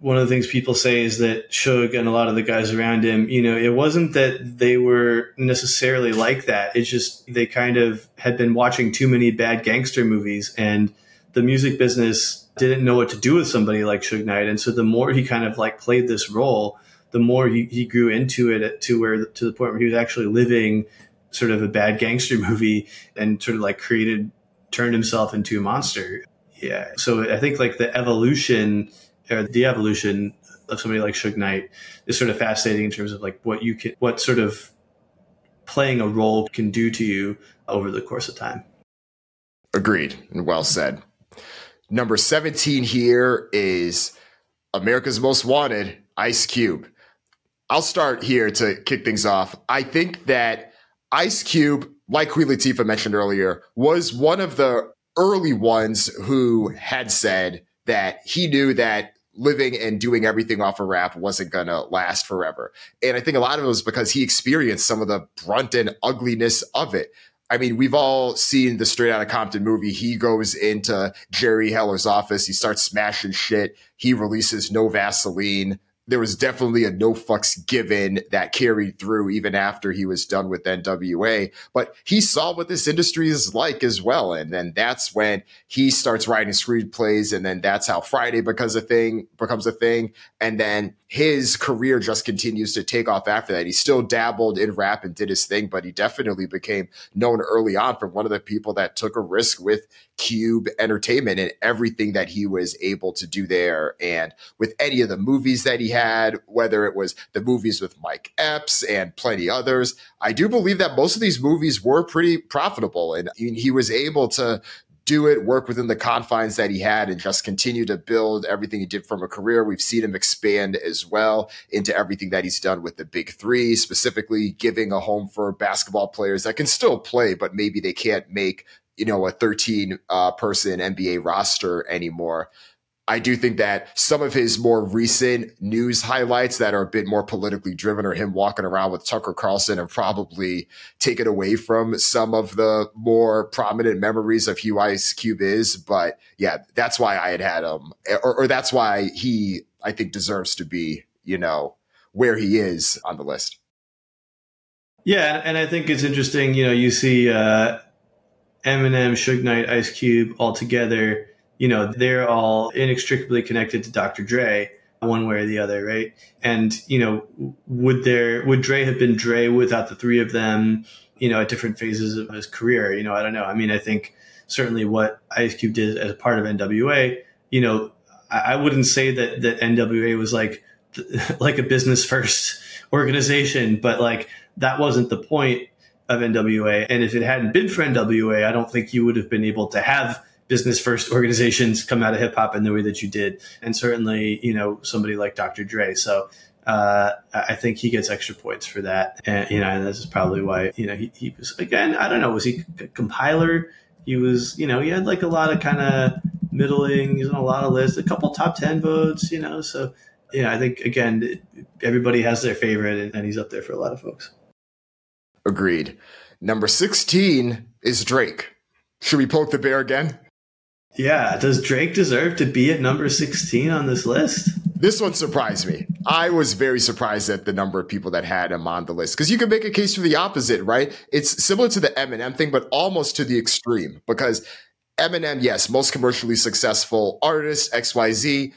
one of the things people say is that Suge and a lot of the guys around him, you know, it wasn't that they were necessarily like that. It's just they kind of had been watching too many bad gangster movies, and the music business didn't know what to do with somebody like Suge Knight. And so the more he kind of like played this role, the more he, he grew into it to where to the point where he was actually living sort of a bad gangster movie and sort of like created, turned himself into a monster. Yeah. So I think like the evolution or the evolution of somebody like Suge Knight is sort of fascinating in terms of like what you can, what sort of playing a role can do to you over the course of time. Agreed. And well said. Number seventeen here is America's Most Wanted, Ice Cube. I'll start here to kick things off. I think that Ice Cube, like Queen Latifah mentioned earlier, was one of the early ones who had said that he knew that living and doing everything off of rap wasn't going to last forever. And I think a lot of it was because he experienced some of the brunt and ugliness of it. I mean, we've all seen the Straight Outta Compton movie. He goes into Jerry Heller's office. He starts smashing shit. He releases No Vaseline. There was definitely a no fucks given that carried through even after he was done with N W A. But he saw what this industry is like as well. And then that's when he starts writing screenplays. And then that's how Friday becomes a thing, becomes a thing. And then his career just continues to take off after that. He still dabbled in rap and did his thing, but he definitely became known early on for one of the people that took a risk with Cube Entertainment and everything that he was able to do there. And with any of the movies that he had, whether it was the movies with Mike Epps and plenty others, I do believe that most of these movies were pretty profitable. And he was able to do it, work within the confines that he had, and just continue to build everything he did from a career. We've seen him expand as well into everything that he's done with the Big Three, specifically giving a home for basketball players that can still play, but maybe they can't make, you know, a thirteen uh, person N B A roster anymore. I do think that some of his more recent news highlights that are a bit more politically driven are him walking around with Tucker Carlson and probably taken away from some of the more prominent memories of who Ice Cube is. But yeah, that's why I had had him, or, or that's why he, I think, deserves to be, you know, where he is on the list. Yeah, and I think it's interesting, you know, you see uh, Eminem, Suge Knight, Ice Cube all together, you know, they're all inextricably connected to Doctor Dre one way or the other, right? And, you know, would there would Dre have been Dre without the three of them, you know, at different phases of his career? You know, I don't know. I mean, I think certainly what Ice Cube did as part of N W A, you know, I, I wouldn't say that, that N W A was like like a business first organization, but like that wasn't the point of N W A. And if it hadn't been for N W A, I don't think you would have been able to have business first organizations come out of hip hop in the way that you did. And certainly, you know, somebody like Doctor Dre. So uh, I think he gets extra points for that. And, you know, and this is probably why, you know, he, he was, again, I don't know, was he a compiler? He was, you know, he had like a lot of kind of middling, he's on a lot of lists, a couple top ten votes, you know. So, you know, I think, again, everybody has their favorite and, and he's up there for a lot of folks. Agreed. Number sixteen is Drake. Should we poke the bear again? Yeah. Does Drake deserve to be at number sixteen on this list? This one surprised me. I was very surprised at the number of people that had him on the list, because you can make a case for the opposite, right? It's similar to the Eminem thing, but almost to the extreme, because Eminem, yes, most commercially successful artist, X Y Z.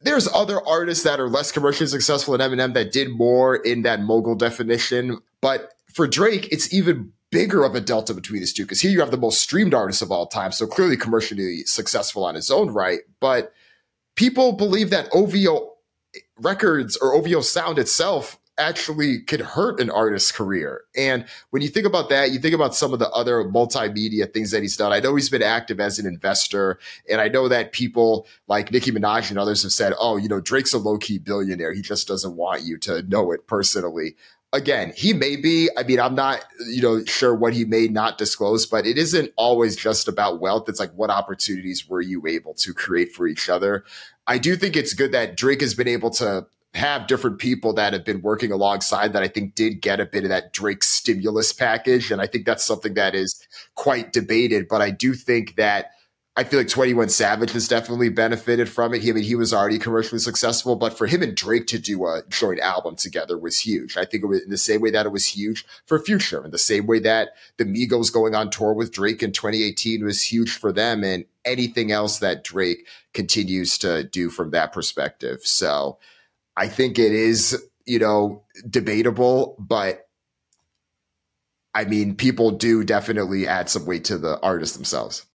There's other artists that are less commercially successful than Eminem that did more in that mogul definition. But for Drake, it's even bigger of a delta between these two, because here you have the most streamed artist of all time, so clearly commercially successful on his own right. But people believe that O V O records or O V O sound itself actually could hurt an artist's career. And when you think about that, you think about some of the other multimedia things that he's done. I know he's been active as an investor, and I know that people like Nicki Minaj and others have said, oh, you know, Drake's a low-key billionaire. He just doesn't want you to know it personally. Again, he may be, I mean, I'm not, you know, sure what he may not disclose, but it isn't always just about wealth. It's like, what opportunities were you able to create for each other? I do think it's good that Drake has been able to have different people that have been working alongside that I think did get a bit of that Drake stimulus package. And I think that's something that is quite debated, but I do think that I feel like twenty-one Savage has definitely benefited from it. He, I mean, he was already commercially successful, but for him and Drake to do a joint album together was huge. I think it was in the same way that it was huge for Future, in the same way that the Migos going on tour with Drake in twenty eighteen was huge for them, and anything else that Drake continues to do from that perspective. So I think it is, you know, debatable, but I mean, people do definitely add some weight to the artists themselves.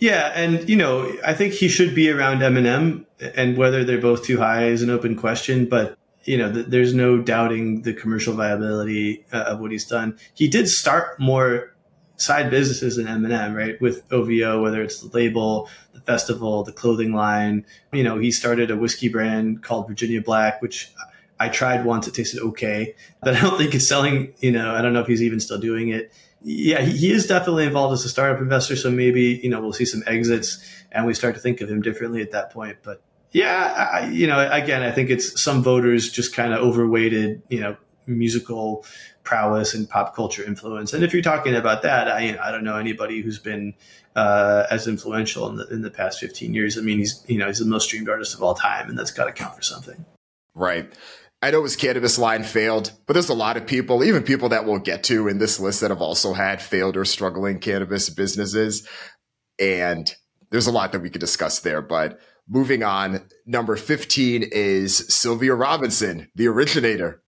Yeah, and, you know, I think he should be around Eminem, and whether they're both too high is an open question, but, you know, th- there's no doubting the commercial viability uh, of what he's done. He did start more side businesses than Eminem, right, with O V O, whether it's the label, the festival, the clothing line. You know, he started a whiskey brand called Virginia Black, which I tried once, it tasted okay, but I don't think it's selling, you know, I don't know if he's even still doing it. Yeah, he is definitely involved as a startup investor. So maybe, you know, we'll see some exits and we start to think of him differently at that point. But yeah, I, you know, again, I think it's some voters just kind of overweighted, you know, musical prowess and pop culture influence. And if you're talking about that, I, you know, I don't know anybody who's been uh, as influential in the, in the past fifteen years. I mean, he's, you know, he's the most streamed artist of all time, and that's got to count for something. Right. I know his cannabis line failed, but there's a lot of people, even people that we'll get to in this list, that have also had failed or struggling cannabis businesses. And there's a lot that we could discuss there. But moving on, number fifteen is Sylvia Robinson, the originator.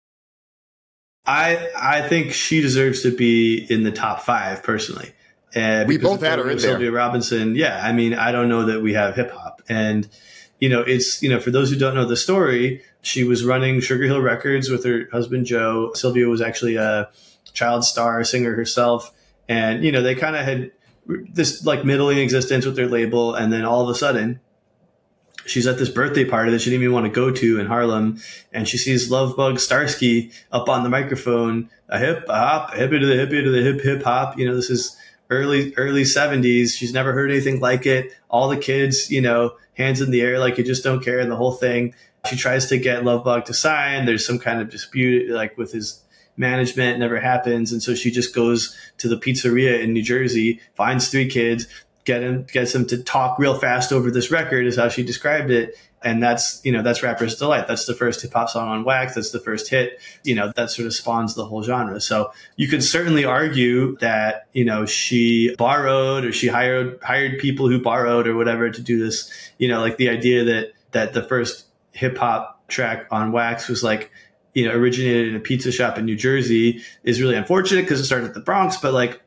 I I think she deserves to be in the top five, personally. Uh, we both had her in there. Sylvia Robinson, yeah. I mean, I don't know that we have hip hop. And, you know, it's, you know, for those who don't know the story, she was running Sugar Hill Records with her husband, Joe. Sylvia was actually a child star singer herself. And, you know, they kind of had this like middling existence with their label. And then all of a sudden, she's at this birthday party that she didn't even want to go to in Harlem. And she sees Love Bug Starsky up on the microphone, a hip, a hop, a hippie to the hippie to the hip, hip hop. You know, this is early, early seventies. She's never heard anything like it. All the kids, you know, hands in the air, like you just don't care, and the whole thing. She tries to get Love Bug to sign. There's some kind of dispute, like with his management. It never happens. And so she just goes to the pizzeria in New Jersey, finds three kids, get him, gets him to talk real fast over this record, is how she described it. And that's, you know, that's rapper's delight. That's the first hip hop song on Wax. That's the first hit, you know, that sort of spawns the whole genre. So you could certainly argue that, you know, she borrowed or she hired, hired people who borrowed or whatever to do this, you know, like the idea that, that the first hip hop track on Wax was like, you know, originated in a pizza shop in New Jersey is really unfortunate because it started at the Bronx, but like,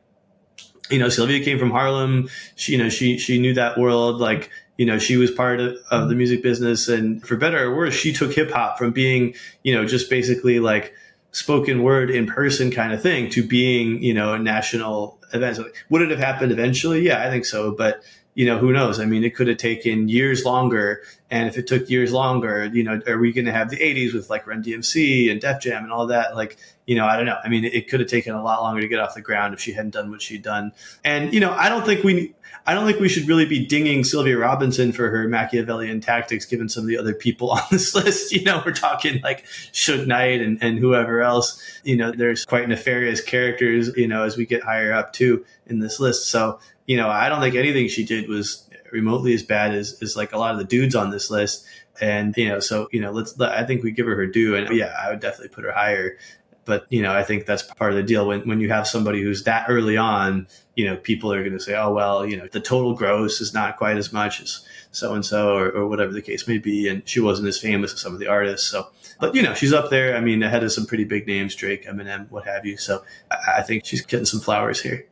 you know, Sylvia came from Harlem. She, you know, she, she knew that world. Like, you know, she was part of, of the music business, and for better or worse, she took hip hop from being, you know, just basically like spoken word in person kind of thing to being, you know, a national event. So, would it have happened eventually? Yeah, I think so. But, you know, who knows? I mean, it could have taken years longer. And if it took years longer, you know, are we going to have the eighties with like Run D M C and Def Jam and all that? Like, you know, I don't know. I mean, it could have taken a lot longer to get off the ground if she hadn't done what she'd done. And, you know, I don't think we, I don't think we should really be dinging Sylvia Robinson for her Machiavellian tactics, given some of the other people on this list. You know, we're talking like Suge Knight and, and whoever else. You know, there's quite nefarious characters, you know, as we get higher up too in this list. So, you know, I don't think anything she did was remotely as bad as, as like a lot of the dudes on this list. And, you know, so, you know, let's, I think we give her her due. And yeah, I would definitely put her higher. But, you know, I think that's part of the deal. When when you have somebody who's that early on, you know, people are going to say, oh, well, you know, the total gross is not quite as much as so-and-so or, or whatever the case may be. And she wasn't as famous as some of the artists. So, but, you know, she's up there. I mean, ahead of some pretty big names, Drake, Eminem, what have you. So I, I think she's getting some flowers here.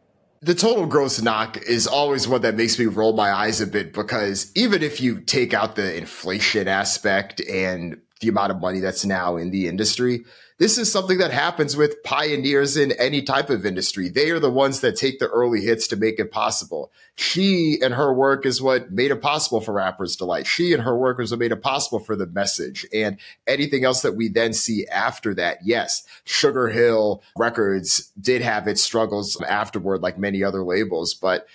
The total gross knock is always one that makes me roll my eyes a bit, because even if you take out the inflation aspect and the amount of money that's now in the industry, this is something that happens with pioneers in any type of industry. They are the ones that take the early hits to make it possible. She and her work is what made it possible for Rapper's Delight. She and her work was what made it possible for The Message. And anything else that we then see after that, yes, Sugar Hill Records did have its struggles afterward, like many other labels. But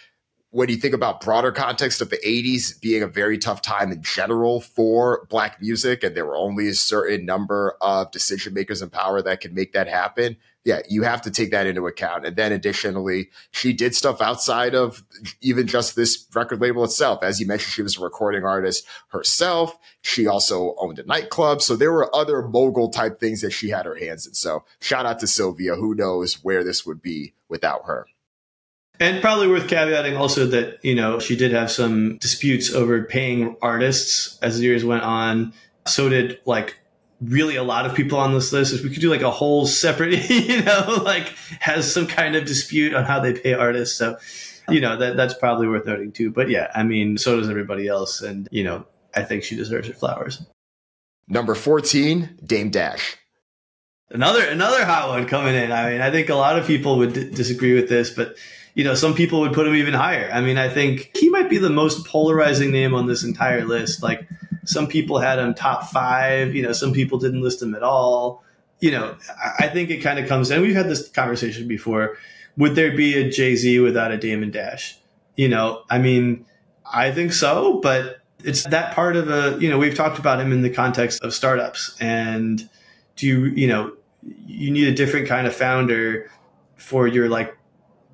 when you think about broader context of the eighties being a very tough time in general for Black music, and there were only a certain number of decision makers in power that could make that happen, yeah, you have to take that into account. And then additionally, she did stuff outside of even just this record label itself. As you mentioned, she was a recording artist herself. She also owned a nightclub. So there were other mogul type things that she had her hands in. So shout out to Sylvia. Who knows where this would be without her. And probably worth caveating also that, you know, she did have some disputes over paying artists as the years went on. So did like really a lot of people on this list. If we could do like a whole separate, you know, like has some kind of dispute on how they pay artists. So, you know, that that's probably worth noting too. But yeah, I mean, so does everybody else. And, you know, I think she deserves her flowers. Number fourteen, Dame Dash. Another another hot one coming in. I mean, I think a lot of people would d- disagree with this, but, you know, some people would put him even higher. I mean, I think he might be the most polarizing name on this entire list. Like, some people had him top five. You know, some people didn't list him at all. You know, I, I think it kind of comes, and we've had this conversation before. Would there be a Jay-Z without a Dame Dash? You know, I mean, I think so, but it's that part of a, you know, we've talked about him in the context of startups, and do you, you know, you need a different kind of founder for your like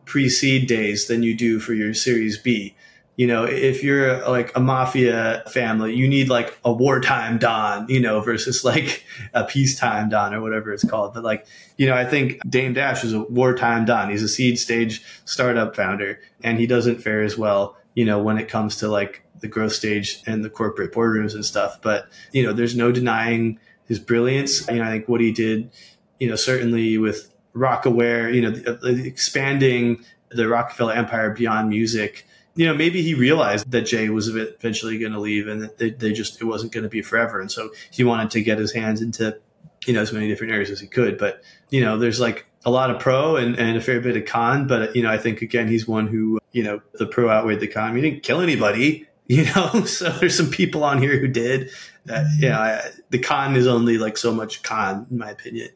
pre-seed days than you do for your Series B. You know, if you're like a mafia family, you need like a wartime Don, you know, versus like a peacetime Don or whatever it's called. But like, you know, I think Dame Dash is a wartime Don. He's a seed stage startup founder, and he doesn't fare as well, you know, when it comes to like the growth stage and the corporate boardrooms and stuff. But, you know, there's no denying his brilliance. You know, I think what he did, you know, certainly with Rockaware, you know, the, the expanding the Rockefeller empire beyond music, you know, maybe he realized that Jay was eventually going to leave, and that they, they just, it wasn't going to be forever. And so he wanted to get his hands into, you know, as many different areas as he could. But, you know, there's like a lot of pro and, and a fair bit of con. But, you know, I think, again, he's one who, you know, the pro outweighed the con. He didn't kill anybody, you know, so there's some people on here who did that. You know, I, the con is only like so much con, in my opinion.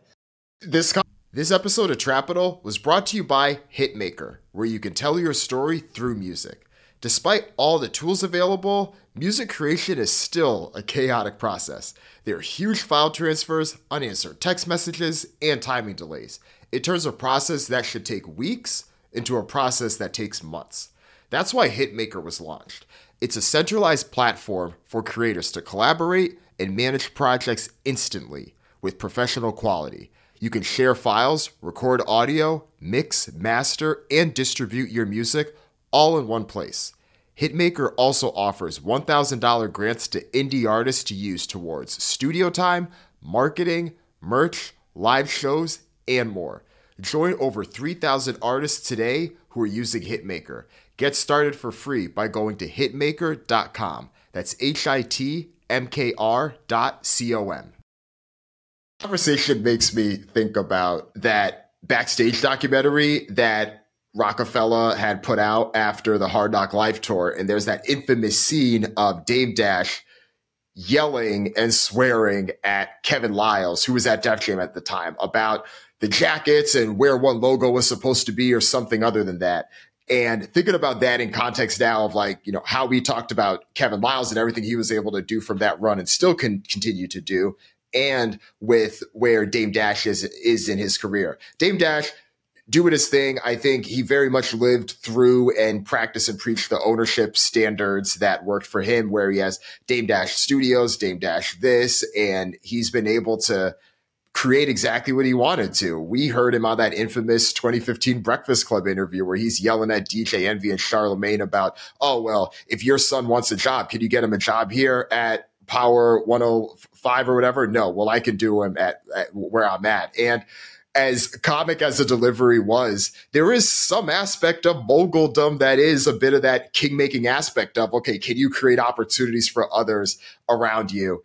This con- This episode of Trapital was brought to you by Hitmaker, where you can tell your story through music. Despite all the tools available, music creation is still a chaotic process. There are huge file transfers, unanswered text messages, and timing delays. It turns a process that should take weeks into a process that takes months. That's why Hitmaker was launched. It's a centralized platform for creators to collaborate and manage projects instantly with professional quality. You can share files, record audio, mix, master, and distribute your music all in one place. Hitmaker also offers one thousand dollars grants to indie artists to use towards studio time, marketing, merch, live shows, and more. Join over three thousand artists today who are using Hitmaker. Get started for free by going to hitmaker dot com. That's H I T M K R dot C O M. Conversation makes me think about that Backstage documentary that Rockefeller had put out after the Hard Knock Life tour. And there's that infamous scene of Dame Dash yelling and swearing at Kevin Liles, who was at Def Jam at the time, about the jackets and where one logo was supposed to be or something other than that. And thinking about that in context now of, like, you know, how we talked about Kevin Liles and everything he was able to do from that run and still can continue to do, and with where Dame Dash is, is in his career. Dame Dash doing his thing, I think he very much lived through and practiced and preached the ownership standards that worked for him, where he has Dame Dash Studios, Dame Dash this, and he's been able to create exactly what he wanted to. We heard him on that infamous twenty fifteen Breakfast Club interview where he's yelling at D J Envy and Charlamagne about, oh, well, if your son wants a job, can you get him a job here at Power one oh five or whatever? No, well, I can do him at, at where I'm at. And as comic as the delivery was, there is some aspect of moguldom that is a bit of that king-making aspect of, okay, can you create opportunities for others around you?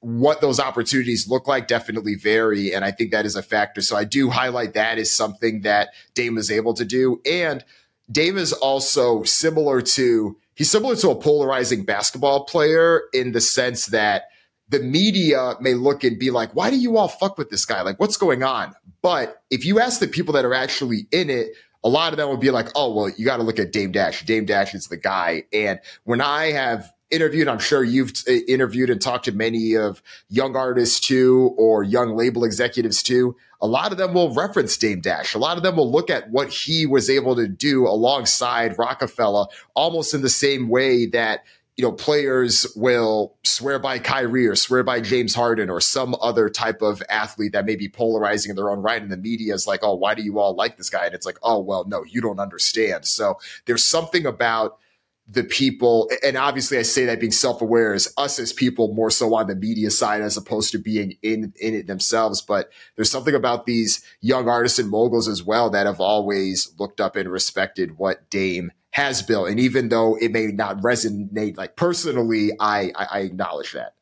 What those opportunities look like definitely vary, and I think that is a factor. So I do highlight that as something that Dame is able to do. And Dame is also similar to – he's similar to a polarizing basketball player in the sense that the media may look and be like, why do you all fuck with this guy? Like, what's going on? But if you ask the people that are actually in it, a lot of them would be like, oh, well, you got to look at Dame Dash. Dame Dash is the guy. And when I have – interviewed, I'm sure you've interviewed and talked to many of young artists too, or young label executives too, a lot of them will reference Dame Dash. A lot of them will look at what he was able to do alongside Rockefeller, almost in the same way that, you know, players will swear by Kyrie or swear by James Harden or some other type of athlete that may be polarizing in their own right. And the media is like, oh, why do you all like this guy? And it's like, oh, well, no, you don't understand. So there's something about the people, and obviously I say that being self-aware is us as people more so on the media side as opposed to being in, in it themselves. But there's something about these young artists and moguls as well that have always looked up and respected what Dame has built. And even though it may not resonate, like personally, I, I, I acknowledge that.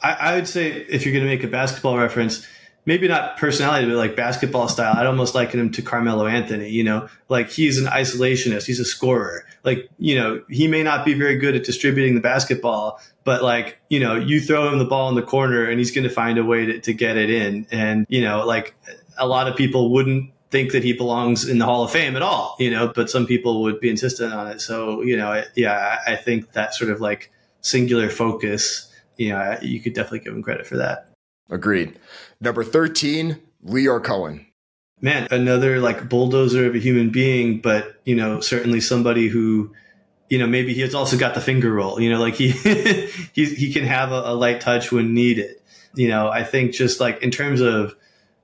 I, I would say if you're going to make a basketball reference, maybe not personality, but like basketball style, I'd almost liken him to Carmelo Anthony, you know, like he's an isolationist. He's a scorer. Like, you know, he may not be very good at distributing the basketball, but like, you know, you throw him the ball in the corner and he's going to find a way to, to get it in. And, you know, like a lot of people wouldn't think that he belongs in the Hall of Fame at all, you know, but some people would be insistent on it. So, you know, yeah, I think that sort of like singular focus, you know, you could definitely give him credit for that. Agreed. Number thirteen, Lior Cohen. Man, another like bulldozer of a human being, but, you know, certainly somebody who, you know, maybe he's also got the finger roll, you know, like he he, he can have a, a light touch when needed. You know, I think just like in terms of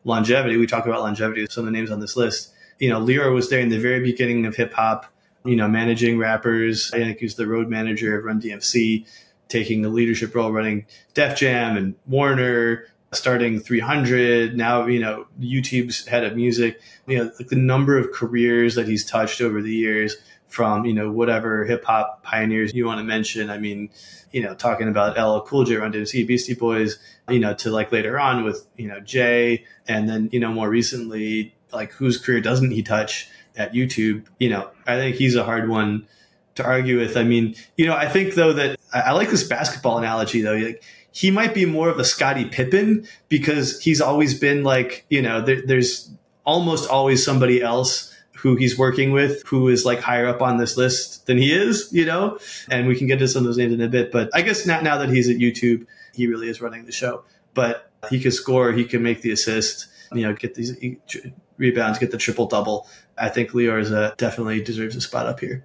longevity, we talk about longevity, some of the names on this list, you know, Lior was there in the very beginning of hip hop, you know, managing rappers. I think he was the road manager of Run D M C, taking a leadership role, running Def Jam and Warner, starting three hundred, now, you know, YouTube's head of music, you know, like the number of careers that he's touched over the years from, you know, whatever hip hop pioneers you want to mention. I mean, you know, talking about L L Cool J, Run D M C, Beastie Boys, you know, to like later on with, you know, Jay. And then, you know, more recently, like whose career doesn't he touch at YouTube? You know, I think he's a hard one to argue with. I mean, you know, I think though that I, I like this basketball analogy though. Like, he might be more of a Scottie Pippen because he's always been like, you know, there, there's almost always somebody else who he's working with who is like higher up on this list than he is, you know, and we can get to some of those names in a bit. But I guess not now that he's at YouTube, he really is running the show, but he can score, he can make the assist, you know, get these rebounds, get the triple double. I think Lior is a, definitely deserves a spot up here.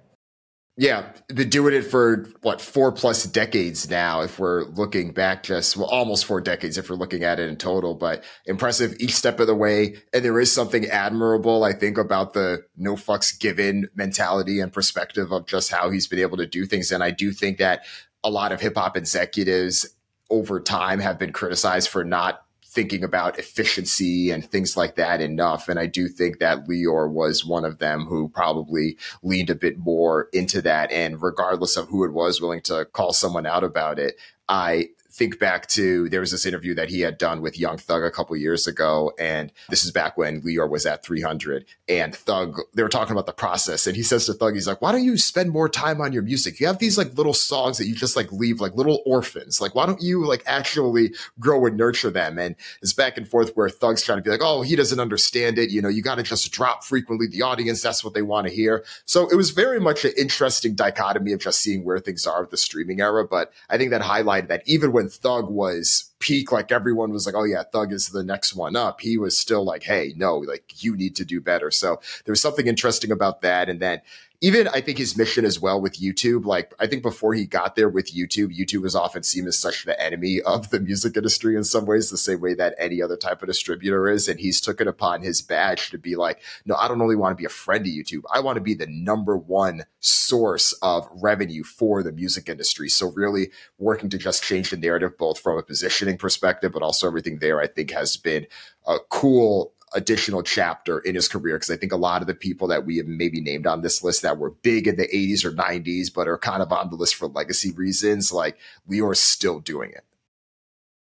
Yeah, been doing it for, what, four plus decades now, if we're looking back just, well, almost four decades if we're looking at it in total, but impressive each step of the way. And there is something admirable, I think, about the no fucks given mentality and perspective of just how he's been able to do things. And I do think that a lot of hip hop executives over time have been criticized for not thinking about efficiency and things like that enough. And I do think that Lior was one of them who probably leaned a bit more into that. And regardless of who it was, willing to call someone out about it. I think back to, there was this interview that he had done with Young Thug a couple years ago. And this is back when Lior was at three hundred, and Thug, they were talking about the process. And he says to Thug, he's like, why don't you spend more time on your music? You have these like little songs that you just like leave like little orphans. Like, why don't you like actually grow and nurture them? And it's back and forth where Thug's trying to be like, oh, he doesn't understand it. You know, you got to just drop frequently. The audience, that's what they want to hear. So it was very much an interesting dichotomy of just seeing where things are with the streaming era. But I think that highlighted that even when When Thug was peak, like everyone was like, oh yeah, Thug is the next one up, he was still like, hey, no, like you need to do better. So there was something interesting about that. And then even I think his mission as well with YouTube, like I think before he got there with YouTube, YouTube was often seen as such the enemy of the music industry in some ways, the same way that any other type of distributor is. And he's took it upon his badge to be like, no, I don't only want to be a friend to YouTube. I want to be the number one source of revenue for the music industry. So really working to just change the narrative, both from a positioning perspective, but also everything there, I think has been a cool additional chapter in his career. Because I think a lot of the people that we have maybe named on this list that were big in the eighties or nineties, but are kind of on the list for legacy reasons, like Lior's still doing it.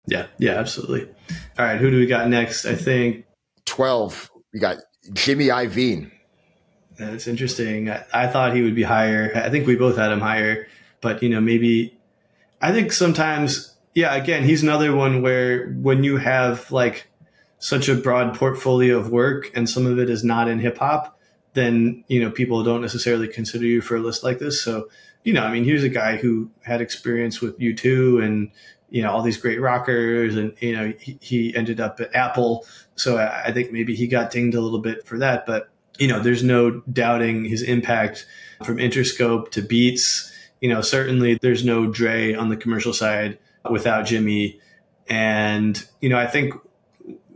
Yeah. Yeah, absolutely. All right. Who do we got next? I think twelve, we got Jimmy Iovine. That's interesting. I, I thought he would be higher. I think we both had him higher, but you know, maybe I think sometimes, yeah, again, he's another one where when you have like such a broad portfolio of work and some of it is not in hip hop, then, you know, people don't necessarily consider you for a list like this. So, you know, I mean, here's a guy who had experience with U two and, you know, all these great rockers, and, you know, he, he ended up at Apple. So I, I think maybe he got dinged a little bit for that, but, you know, there's no doubting his impact from Interscope to Beats. You know, certainly there's no Dre on the commercial side without Jimmy. And, you know, I think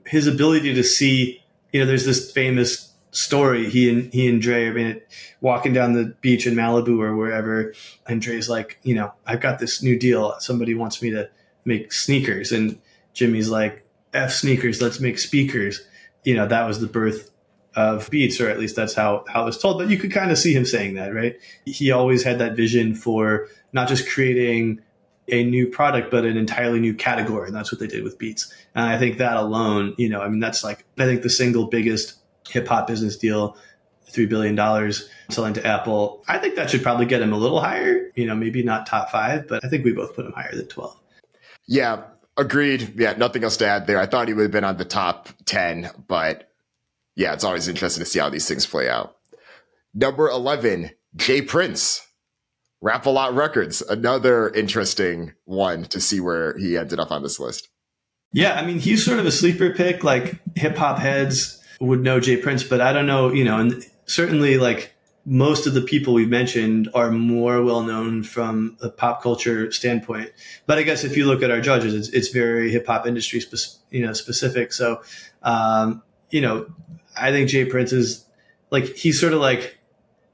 his ability to see, you know, there's this famous story. He and he and Dre, I mean, walking down the beach in Malibu or wherever, and Dre's like, you know, I've got this new deal. Somebody wants me to make sneakers. And Jimmy's like, F sneakers, let's make speakers. You know, that was the birth of Beats, or at least that's how, how it was told. But you could kind of see him saying that, right? He always had that vision for not just creating a new product, but an entirely new category. And that's what they did with Beats. And I think that alone, you know, I mean, that's like, I think the single biggest hip hop business deal, three billion dollars selling to Apple. I think that should probably get him a little higher, you know, maybe not top five, but I think we both put him higher than twelve. Yeah. Agreed. Yeah. Nothing else to add there. I thought he would have been on the top ten, but yeah, it's always interesting to see how these things play out. Number eleven, Jay Prince. Rap-A-Lot Records, another interesting one to see where he ended up on this list. Yeah, I mean, he's sort of a sleeper pick. Like, hip-hop heads would know Jay Prince, but I don't know, you know, and certainly, like, most of the people we've mentioned are more well-known from a pop culture standpoint. But I guess if you look at our judges, it's, it's very hip-hop industry spe- you know, specific. So, um, you know, I think Jay Prince is, like, he's sort of like,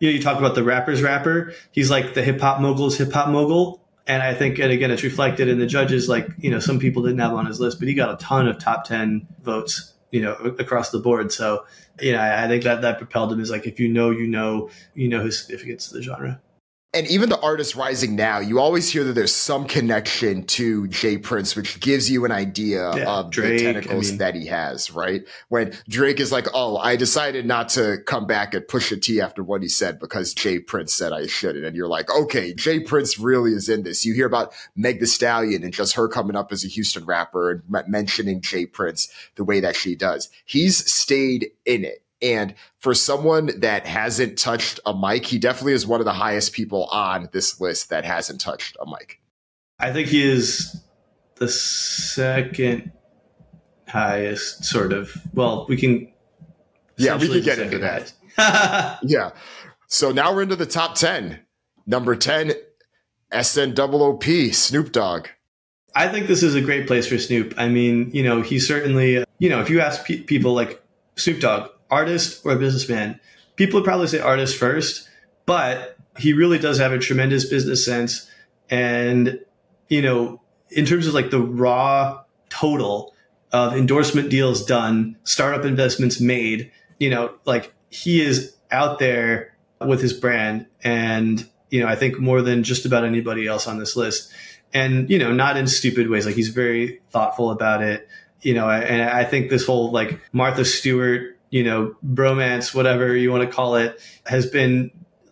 you know, you talk about the rapper's rapper. He's like the hip hop mogul's hip hop mogul. And I think, and again, it's reflected in the judges. Like, you know, some people didn't have on his list, but he got a ton of top ten votes, you know, across the board. So, you know, I think that that propelled him is like, if you know, you know, you know his significance to the genre. And even the artists rising now, you always hear that there's some connection to Jay Prince, which gives you an idea yeah, of Drake, the tentacles I mean. that he has, right? When Drake is like, oh, I decided not to come back and push a T after what he said because Jay Prince said I shouldn't. And you're like, okay, Jay Prince really is in this. You hear about Meg Thee Stallion and just her coming up as a Houston rapper and m- mentioning Jay Prince the way that she does. He's stayed in it. And for someone that hasn't touched a mic, he definitely is one of the highest people on this list that hasn't touched a mic. I think he is the second highest sort of, well, we can. Yeah, we can get into that. yeah. So now we're into the top ten. Number ten, S N O O P, Snoop Dogg. I think this is a great place for Snoop. I mean, you know, he certainly, you know, if you ask pe- people like Snoop Dogg, artist or businessman, people would probably say artist first, but he really does have a tremendous business sense. And, you know, in terms of like the raw total of endorsement deals done, startup investments made, you know, like he is out there with his brand. And, you know, I think more than just about anybody else on this list. And, you know, not in stupid ways. Like, he's very thoughtful about it. You know, and I think this whole like Martha Stewart, you know, bromance, whatever you want to call it, has been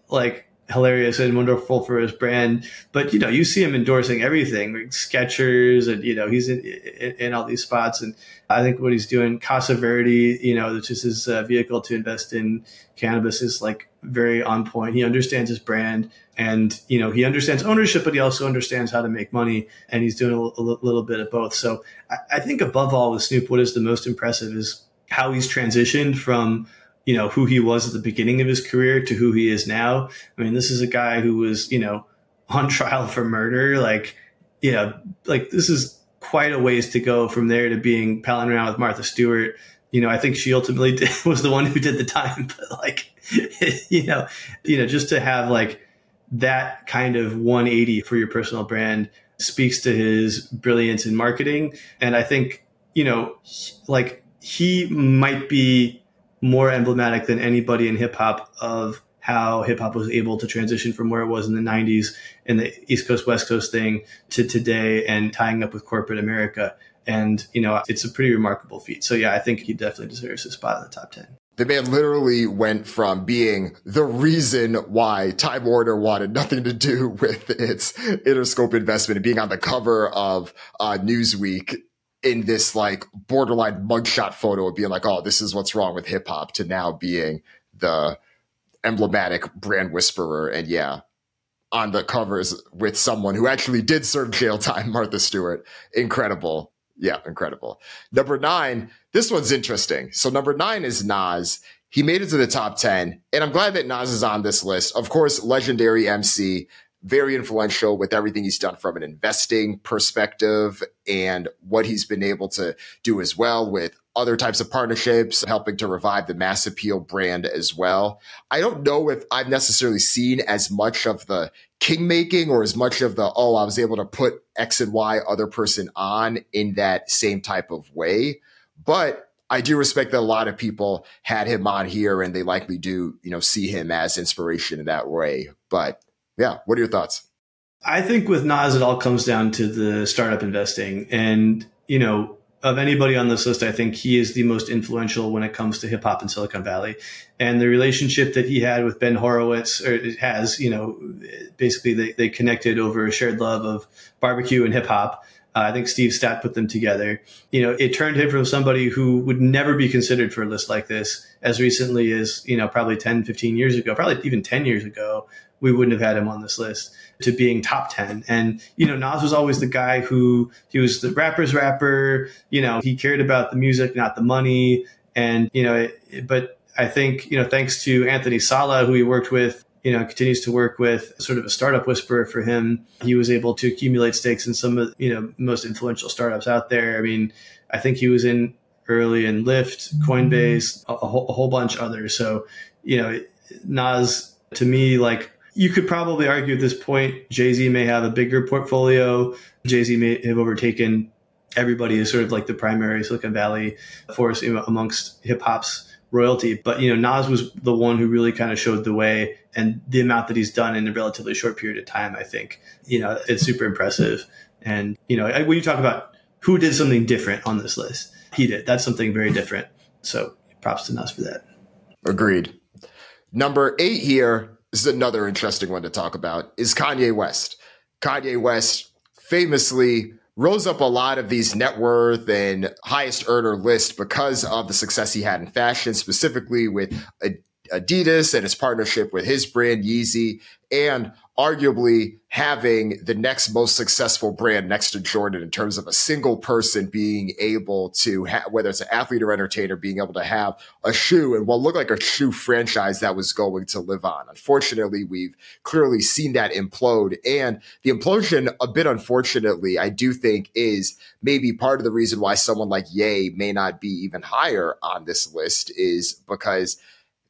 like hilarious and wonderful for his brand. But, you know, you see him endorsing everything, like Skechers, and, you know, he's in, in, in all these spots. And I think what he's doing, Casa Verde, you know, which is his uh, vehicle to invest in cannabis, is like very on point. He understands his brand, and, you know, he understands ownership, but he also understands how to make money. And he's doing a, a little bit of both. So I, I think above all with Snoop, what is the most impressive is how he's transitioned from, you know, who he was at the beginning of his career to who he is now. I mean, this is a guy who was, you know, on trial for murder. Like, you know, like this is quite a ways to go from there to being palling around with Martha Stewart. You know, I think she ultimately did, was the one who did the time. But like, you know, you know, just to have like that kind of one eighty for your personal brand speaks to his brilliance in marketing. And I think, you know, like he might be more emblematic than anybody in hip hop of how hip hop was able to transition from where it was in the nineties and the East Coast, West Coast thing to today and tying up with corporate America. And, you know, it's a pretty remarkable feat. So, yeah, I think he definitely deserves a spot in the top ten. The man literally went from being the reason why Time Warner wanted nothing to do with its Interscope investment and being on the cover of uh, Newsweek in this like borderline mugshot photo of being like, oh, this is what's wrong with hip hop, to now being the emblematic brand whisperer. And yeah, on the covers with someone who actually did serve jail time, Martha Stewart. Incredible. Yeah, incredible. Number nine, this one's interesting. So number nine is Nas. He made it to the top ten, and I'm glad that Nas is on this list. Of course, legendary M C, very influential with everything he's done from an investing perspective and what he's been able to do as well with other types of partnerships, helping to revive the Mass Appeal brand as well. I don't know if I've necessarily seen as much of the king making or as much of the, oh, I was able to put X and Y other person on in that same type of way. But I do respect that a lot of people had him on here and they likely do, you know, see him as inspiration in that way. But yeah, what are your thoughts? I think with Nas, it all comes down to the startup investing. And, you know, of anybody on this list, I think he is the most influential when it comes to hip hop in Silicon Valley. And the relationship that he had with Ben Horowitz, or it has, you know, basically they, they connected over a shared love of barbecue and hip hop. Uh, I think Steve Stoute put them together. You know, it turned him from somebody who would never be considered for a list like this as recently as, you know, probably ten, fifteen years ago, probably even ten years ago. We wouldn't have had him on this list, to being top ten. And, you know, Nas was always the guy who, he was the rapper's rapper, you know, he cared about the music, not the money. And, you know, it, but I think, you know, thanks to Anthony Sala, who he worked with, you know, continues to work with, sort of a startup whisperer for him, he was able to accumulate stakes in some of, you know, most influential startups out there. I mean, I think he was in early in Lyft, Coinbase, a, a, whole, a whole bunch others. So, you know, Nas, to me, like, you could probably argue at this point, Jay-Z may have a bigger portfolio. Jay-Z may have overtaken everybody as sort of like the primary Silicon Valley force amongst hip hop's royalty. But, you know, Nas was the one who really kind of showed the way, and the amount that he's done in a relatively short period of time, I think, you know, it's super impressive. And, you know, when you talk about who did something different on this list, he did. That's something very different. So props to Nas for that. Agreed. Number eight here. This is another interesting one to talk about, is Kanye West. Kanye West famously rose up a lot of these net worth and highest earner lists because of the success he had in fashion, specifically with Adidas and his partnership with his brand Yeezy, and arguably having the next most successful brand next to Jordan in terms of a single person being able to, ha- whether it's an athlete or entertainer, being able to have a shoe and what looked like a shoe franchise that was going to live on. Unfortunately, we've clearly seen that implode, and the implosion, a bit unfortunately, I do think is maybe part of the reason why someone like Ye may not be even higher on this list, is because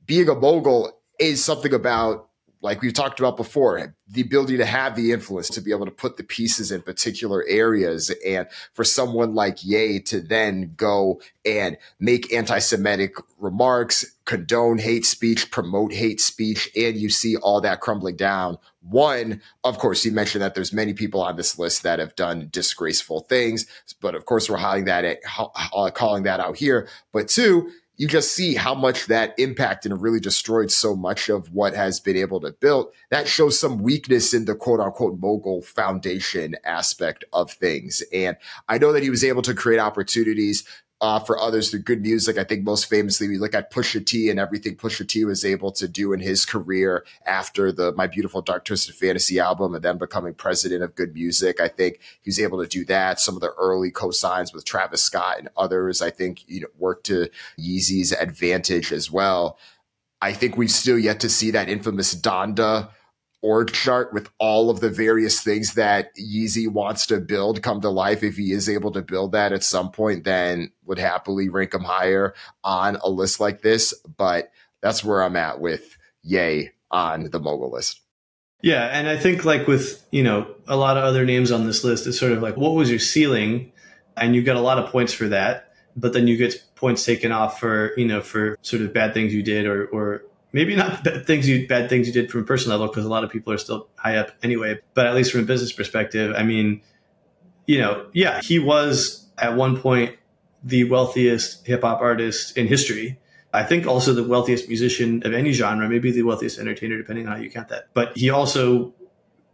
being a mogul is something about, like we've talked about before, the ability to have the influence, to be able to put the pieces in particular areas. And for someone like Ye to then go and make anti-Semitic remarks, condone hate speech, promote hate speech, and you see all that crumbling down. One, of course, you mentioned that there's many people on this list that have done disgraceful things, but of course we're highlighting that at, calling that out here. But two, you just see how much that impacted and really destroyed so much of what has been able to build. That shows some weakness in the quote unquote mogul foundation aspect of things. And I know that he was able to create opportunities uh, for others through good music. I think most famously, we look at Pusha T and everything Pusha T was able to do in his career after the My Beautiful Dark Twisted Fantasy album and then becoming president of good music. I think he was able to do that. Some of the early co-signs with Travis Scott and others, I think, you know, worked to Yeezy's advantage as well. I think we've still yet to see that infamous Donda org chart with all of the various things that Yeezy wants to build come to life. If he is able to build that at some point, then would happily rank him higher on a list like this. But that's where I'm at with Ye on the mogul list. Yeah. And I think like with, you know, a lot of other names on this list, it's sort of like, what was your ceiling? And you got a lot of points for that, but then you get points taken off for, you know, for sort of bad things you did, or, or, maybe not bad things you bad things you did from a personal level, because a lot of people are still high up anyway. But at least from a business perspective, I mean, you know, yeah, he was at one point the wealthiest hip hop artist in history. I think also the wealthiest musician of any genre, maybe the wealthiest entertainer, depending on how you count that. But he also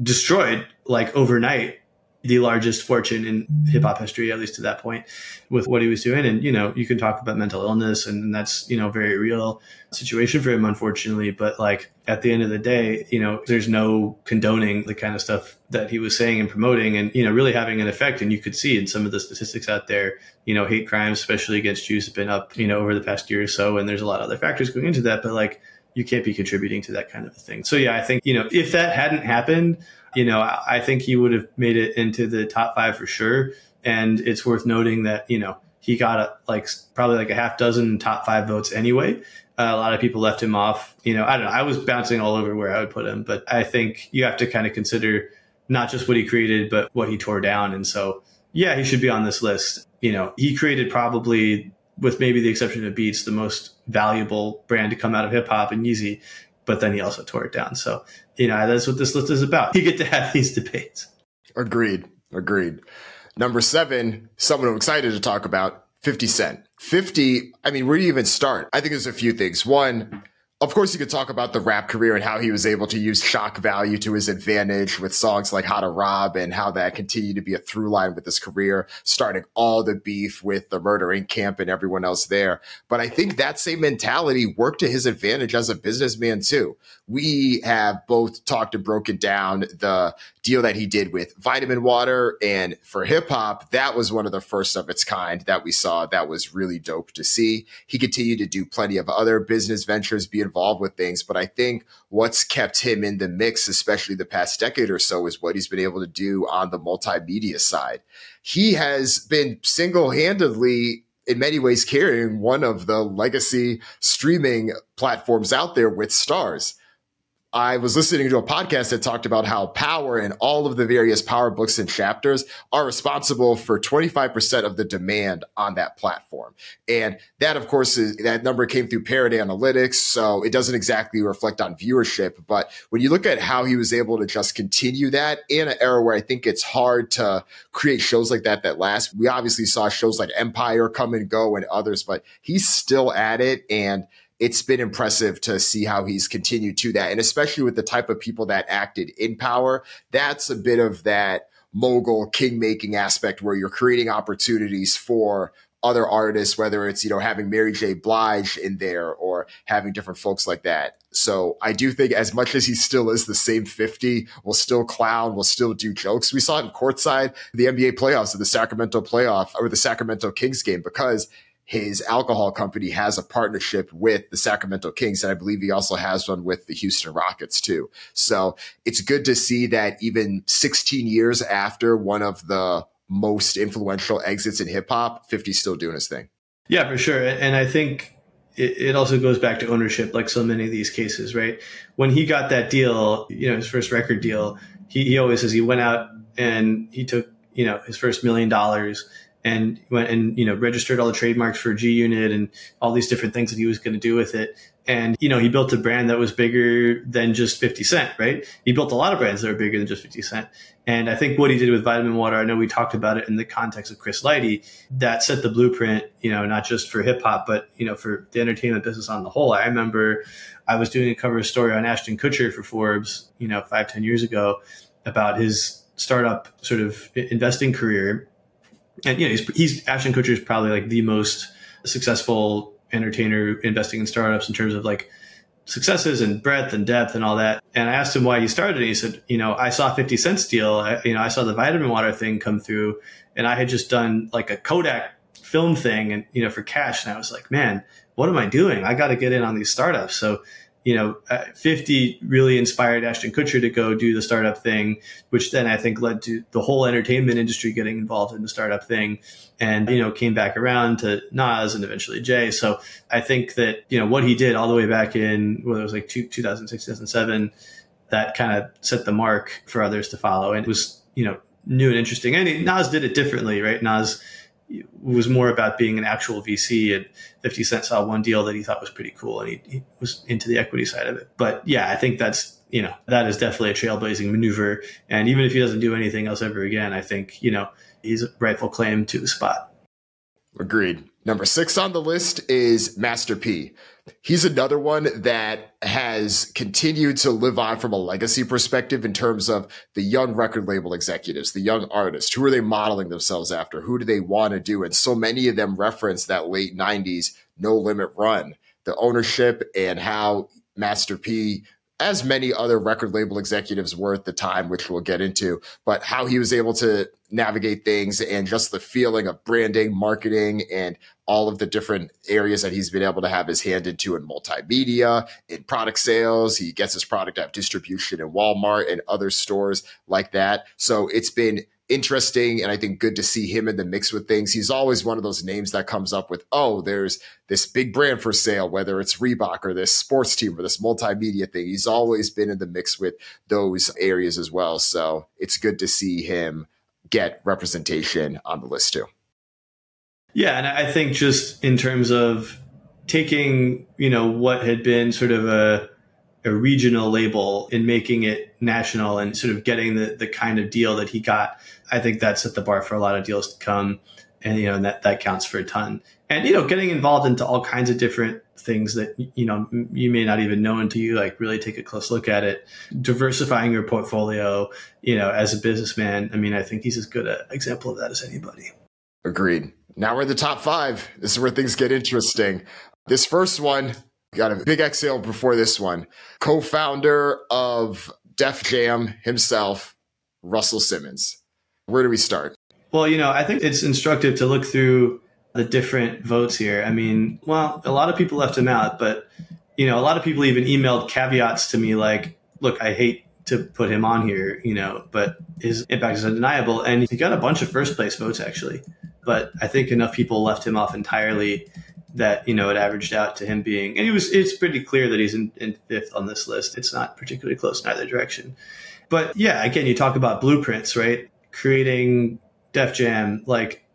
destroyed, like overnight, the largest fortune in hip hop history, at least to that point, with what he was doing. And, you know, you can talk about mental illness, and that's, you know, very real situation for him, unfortunately. But like at the end of the day, you know, there's no condoning the kind of stuff that he was saying and promoting and, you know, really having an effect. And you could see in some of the statistics out there, you know, hate crimes, especially against Jews, have been up, you know, over the past year or so. And there's a lot of other factors going into that, but like, you can't be contributing to that kind of thing. So yeah, I think, you know, if that hadn't happened, you know, I think he would have made it into the top five for sure. And it's worth noting that, you know, he got a, like probably like a half dozen top five votes anyway. Uh, a lot of people left him off. You know, I don't know. I was bouncing all over where I would put him, but I think you have to kind of consider not just what he created, but what he tore down. And so, yeah, he should be on this list. You know, he created probably, with maybe the exception of Beats, the most valuable brand to come out of hip hop and Yeezy, but then he also tore it down. So, you know, that's what this list is about. You get to have these debates. Agreed. Agreed. Number seven, someone I'm excited to talk about, fifty Cent. fifty, I mean, where do you even start? I think there's a few things. One, of course, you could talk about the rap career and how he was able to use shock value to his advantage with songs like How to Rob, and how that continued to be a through line with his career, starting all the beef with the Murder Incorporated camp and everyone else there. But I think that same mentality worked to his advantage as a businessman, too. We have both talked and broken down the deal that he did with Vitamin Water. And for hip hop, that was one of the first of its kind that we saw. That was really dope to see. He continued to do plenty of other business ventures, be involved with things. But I think what's kept him in the mix, especially the past decade or so, is what he's been able to do on the multimedia side. He has been single-handedly, in many ways, carrying one of the legacy streaming platforms out there with Stars. I was listening to a podcast that talked about how Power and all of the various Power books and chapters are responsible for twenty-five percent of the demand on that platform. And that, of course, is, that number came through Parrot Analytics, so it doesn't exactly reflect on viewership. But when you look at how he was able to just continue that in an era where I think it's hard to create shows like that that last, we obviously saw shows like Empire come and go and others, but he's still at it. And it's been impressive to see how he's continued to that. And especially with the type of people that acted in Power, that's a bit of that mogul king-making aspect where you're creating opportunities for other artists, whether it's, you know, having Mary J. Blige in there or having different folks like that. So I do think as much as he still is the same fifty, we'll still clown, we'll still do jokes. We saw him courtside the N B A playoffs, or the Sacramento playoff or the Sacramento Kings game, because his alcohol company has a partnership with the Sacramento Kings, and I believe he also has one with the Houston Rockets too. So it's good to see that even sixteen years after one of the most influential exits in hip hop, fifty's still doing his thing. Yeah, for sure. And I think it, it also goes back to ownership, like so many of these cases, right? When he got that deal, you know, his first record deal, he, he always says he went out and he took, you know, his first million dollars and went and, you know, registered all the trademarks for G Unit and all these different things that he was going to do with it. And, you know, he built a brand that was bigger than just fifty cent, right? He built a lot of brands that are bigger than just fifty cent. And I think what he did with Vitamin Water, I know we talked about it in the context of Chris Lighty, that set the blueprint, you know, not just for hip hop, but, you know, for the entertainment business on the whole. I remember I was doing a cover story on Ashton Kutcher for Forbes, you know, five, ten years ago about his startup sort of investing career. And, you know, he's, he's Ashton Kutcher is probably like the most successful entertainer investing in startups in terms of like successes and breadth and depth and all that. And I asked him why he started. And he said, you know, I saw fifty cent's deal. I, you know, I saw the Vitamin Water thing come through, and I had just done like a Kodak film thing and, you know, for cash. And I was like, man, what am I doing? I got to get in on these startups. So, you know, fifty really inspired Ashton Kutcher to go do the startup thing, which then I think led to the whole entertainment industry getting involved in the startup thing and, you know, came back around to Nas and eventually Jay. So I think that, you know, what he did all the way back in, whether it was like two thousand six, two thousand seven, that kind of set the mark for others to follow. And it was, you know, new and interesting. And Nas did it differently, right? Nas was more about being an actual V C, and fifty cent saw one deal that he thought was pretty cool, and he, he was into the equity side of it. But yeah, I think that's, you know, that is definitely a trailblazing maneuver. And even if he doesn't do anything else ever again, I think, you know, he's a rightful claim to the spot. Agreed. Number six on the list is Master P. He's another one that has continued to live on from a legacy perspective in terms of the young record label executives, the young artists. Who are they modeling themselves after? Who do they want to do? And so many of them reference that late nineties No Limit run, the ownership, and how Master P, as many other record label executives were at the time, which we'll get into, but how he was able to navigate things and just the feeling of branding, marketing, and all of the different areas that he's been able to have his hand into in multimedia, in product sales. He gets his product out distribution in Walmart and other stores like that. So it's been interesting, and I think good to see him in the mix with things. He's always one of those names that comes up with, oh, there's this big brand for sale, whether it's Reebok or this sports team or this multimedia thing. He's always been in the mix with those areas as well. So it's good to see him get representation on the list too. Yeah. And I think just in terms of taking, you know, what had been sort of a a regional label and making it national and sort of getting the, the kind of deal that he got, I think that set the bar for a lot of deals to come. And, you know, that, that counts for a ton. And, you know, getting involved into all kinds of different things that, you know, you may not even know until you like really take a close look at it, diversifying your portfolio, you know, as a businessman. I mean, I think he's as good an example of that as anybody. Agreed. Now we're in the top five. This is where things get interesting. This first one, got a big exhale before this one. Co-founder of Def Jam himself, Russell Simmons. Where do we start? Well, you know, I think it's instructive to look through the different votes here. I mean, well, a lot of people left him out, but, you know, a lot of people even emailed caveats to me like, look, I hate to put him on here, you know, but his impact is undeniable. And he got a bunch of first place votes, actually. But I think enough people left him off entirely that, you know, it averaged out to him being, and it was, it's pretty clear that he's in, in fifth on this list. It's not particularly close in either direction. But yeah, again, you talk about blueprints, right? Creating Def Jam, like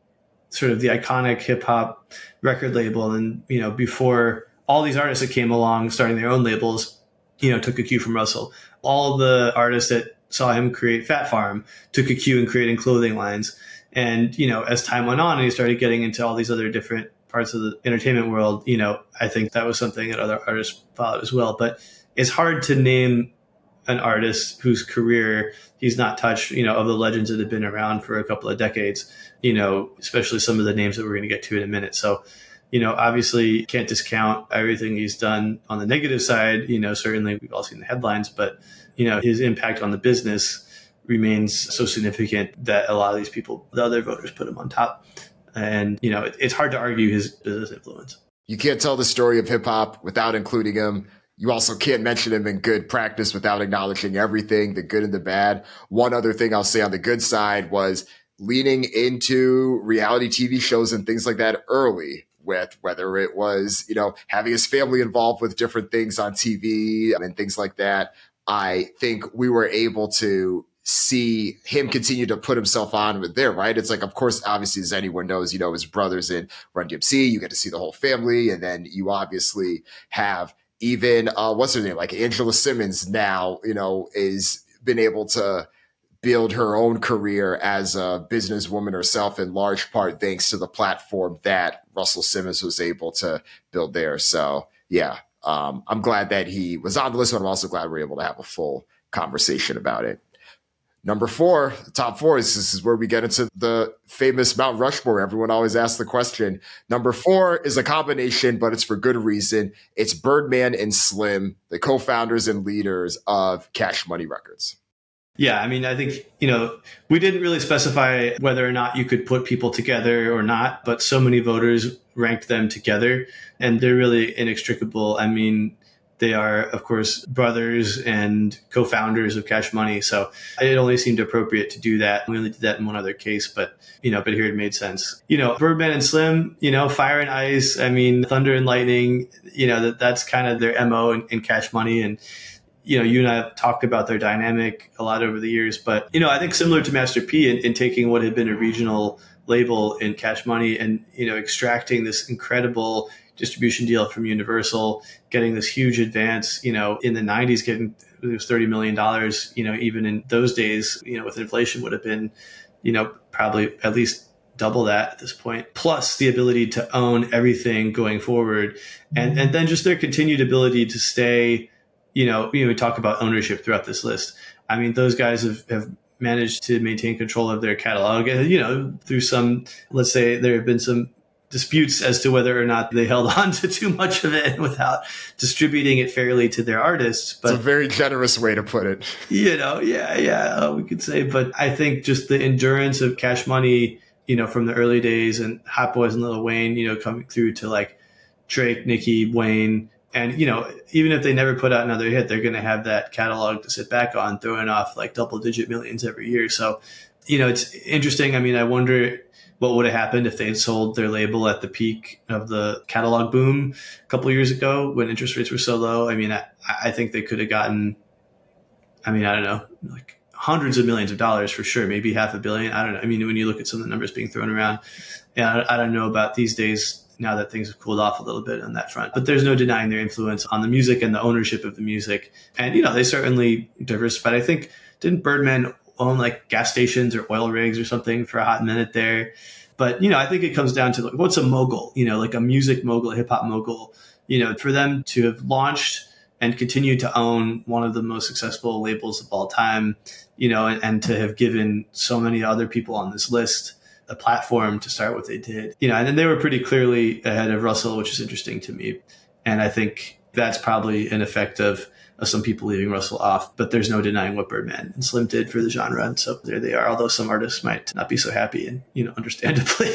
sort of the iconic hip hop record label. And, you know, before all these artists that came along, starting their own labels, you know, took a cue from Russell. All the artists that saw him create Fat Farm took a cue in creating clothing lines. And, you know, as time went on and he started getting into all these other different parts of the entertainment world, you know, I think that was something that other artists followed as well. But it's hard to name an artist whose career he's not touched, you know, of the legends that have been around for a couple of decades, you know, especially some of the names that we're going to get to in a minute. So, you know, obviously can't discount everything he's done on the negative side. You know, certainly we've all seen the headlines, but, you know, his impact on the business remains so significant that a lot of these people, the other voters, put him on top. And, you know, it, it's hard to argue his business influence. You can't tell the story of hip hop without including him. You also can't mention him in Good Practice without acknowledging everything, the good and the bad. One other thing I'll say on the good side was leaning into reality T V shows and things like that early, with whether it was, you know, having his family involved with different things on T V and things like that. I think we were able to see him continue to put himself on with there, right? It's like, of course, obviously, as anyone knows, you know, his brother's in Run D M C, you get to see the whole family. And then you obviously have even, uh, what's her name? Like Angela Simmons now, you know, is been able to build her own career as a businesswoman herself in large part, thanks to the platform that Russell Simmons was able to build there. So yeah, um, I'm glad that he was on the list, but I'm also glad we're able to have a full conversation about it. Number four, top four, is this is where we get into the famous Mount Rushmore. Everyone always asks the question. Number four is a combination, but it's for good reason. It's Birdman and Slim, the co-founders and leaders of Cash Money Records. Yeah, I mean, I think, you know, we didn't really specify whether or not you could put people together or not, but so many voters ranked them together, and they're really inextricable. I mean, they are, of course, brothers and co-founders of Cash Money. So it only seemed appropriate to do that. We only did that in one other case, but, you know, but here it made sense. You know, Birdman and Slim, you know, fire and ice. I mean, thunder and lightning, you know, that that's kind of their M O in, in Cash Money. And, you know, you and I have talked about their dynamic a lot over the years, but, you know, I think similar to Master P in, in taking what had been a regional label in Cash Money and, you know, extracting this incredible distribution deal from Universal, getting this huge advance, you know, in the nineties, getting it was thirty million dollars, you know, even in those days, you know, with inflation would have been, you know, probably at least double that at this point, plus the ability to own everything going forward. And and then just their continued ability to stay, you know, you know, we talk about ownership throughout this list. I mean, those guys have, have managed to maintain control of their catalog, and, you know, through some, let's say there have been some disputes as to whether or not they held on to too much of it without distributing it fairly to their artists. But it's a very generous way to put it. You know, yeah, yeah, we could say. But I think just the endurance of Cash Money, you know, from the early days and Hot Boys and Lil Wayne, you know, coming through to like Drake, Nicki, Wayne. And, you know, even if they never put out another hit, they're going to have that catalog to sit back on, throwing off like double digit millions every year. So, you know, it's interesting. I mean, I wonder what would have happened if they had sold their label at the peak of the catalog boom a couple of years ago when interest rates were so low. I mean, I, I think they could have gotten, I mean, I don't know, like hundreds of millions of dollars for sure, maybe half a billion. I don't know. I mean, when you look at some of the numbers being thrown around, yeah, I don't know about these days now that things have cooled off a little bit on that front. But there's no denying their influence on the music and the ownership of the music. And, you know, they certainly diversified. I think, didn't Birdman own like gas stations or oil rigs or something for a hot minute there? But, you know, I think it comes down to like, what's a mogul, you know, like a music mogul, a hip hop mogul, you know, for them to have launched and continue to own one of the most successful labels of all time, you know, and, and to have given so many other people on this list a platform to start what they did, you know, and then they were pretty clearly ahead of Russell, which is interesting to me. And I think that's probably an effect of of some people leaving Russell off, but there's no denying what Birdman and Slim did for the genre. And so there they are, although some artists might not be so happy and, you know, understandably.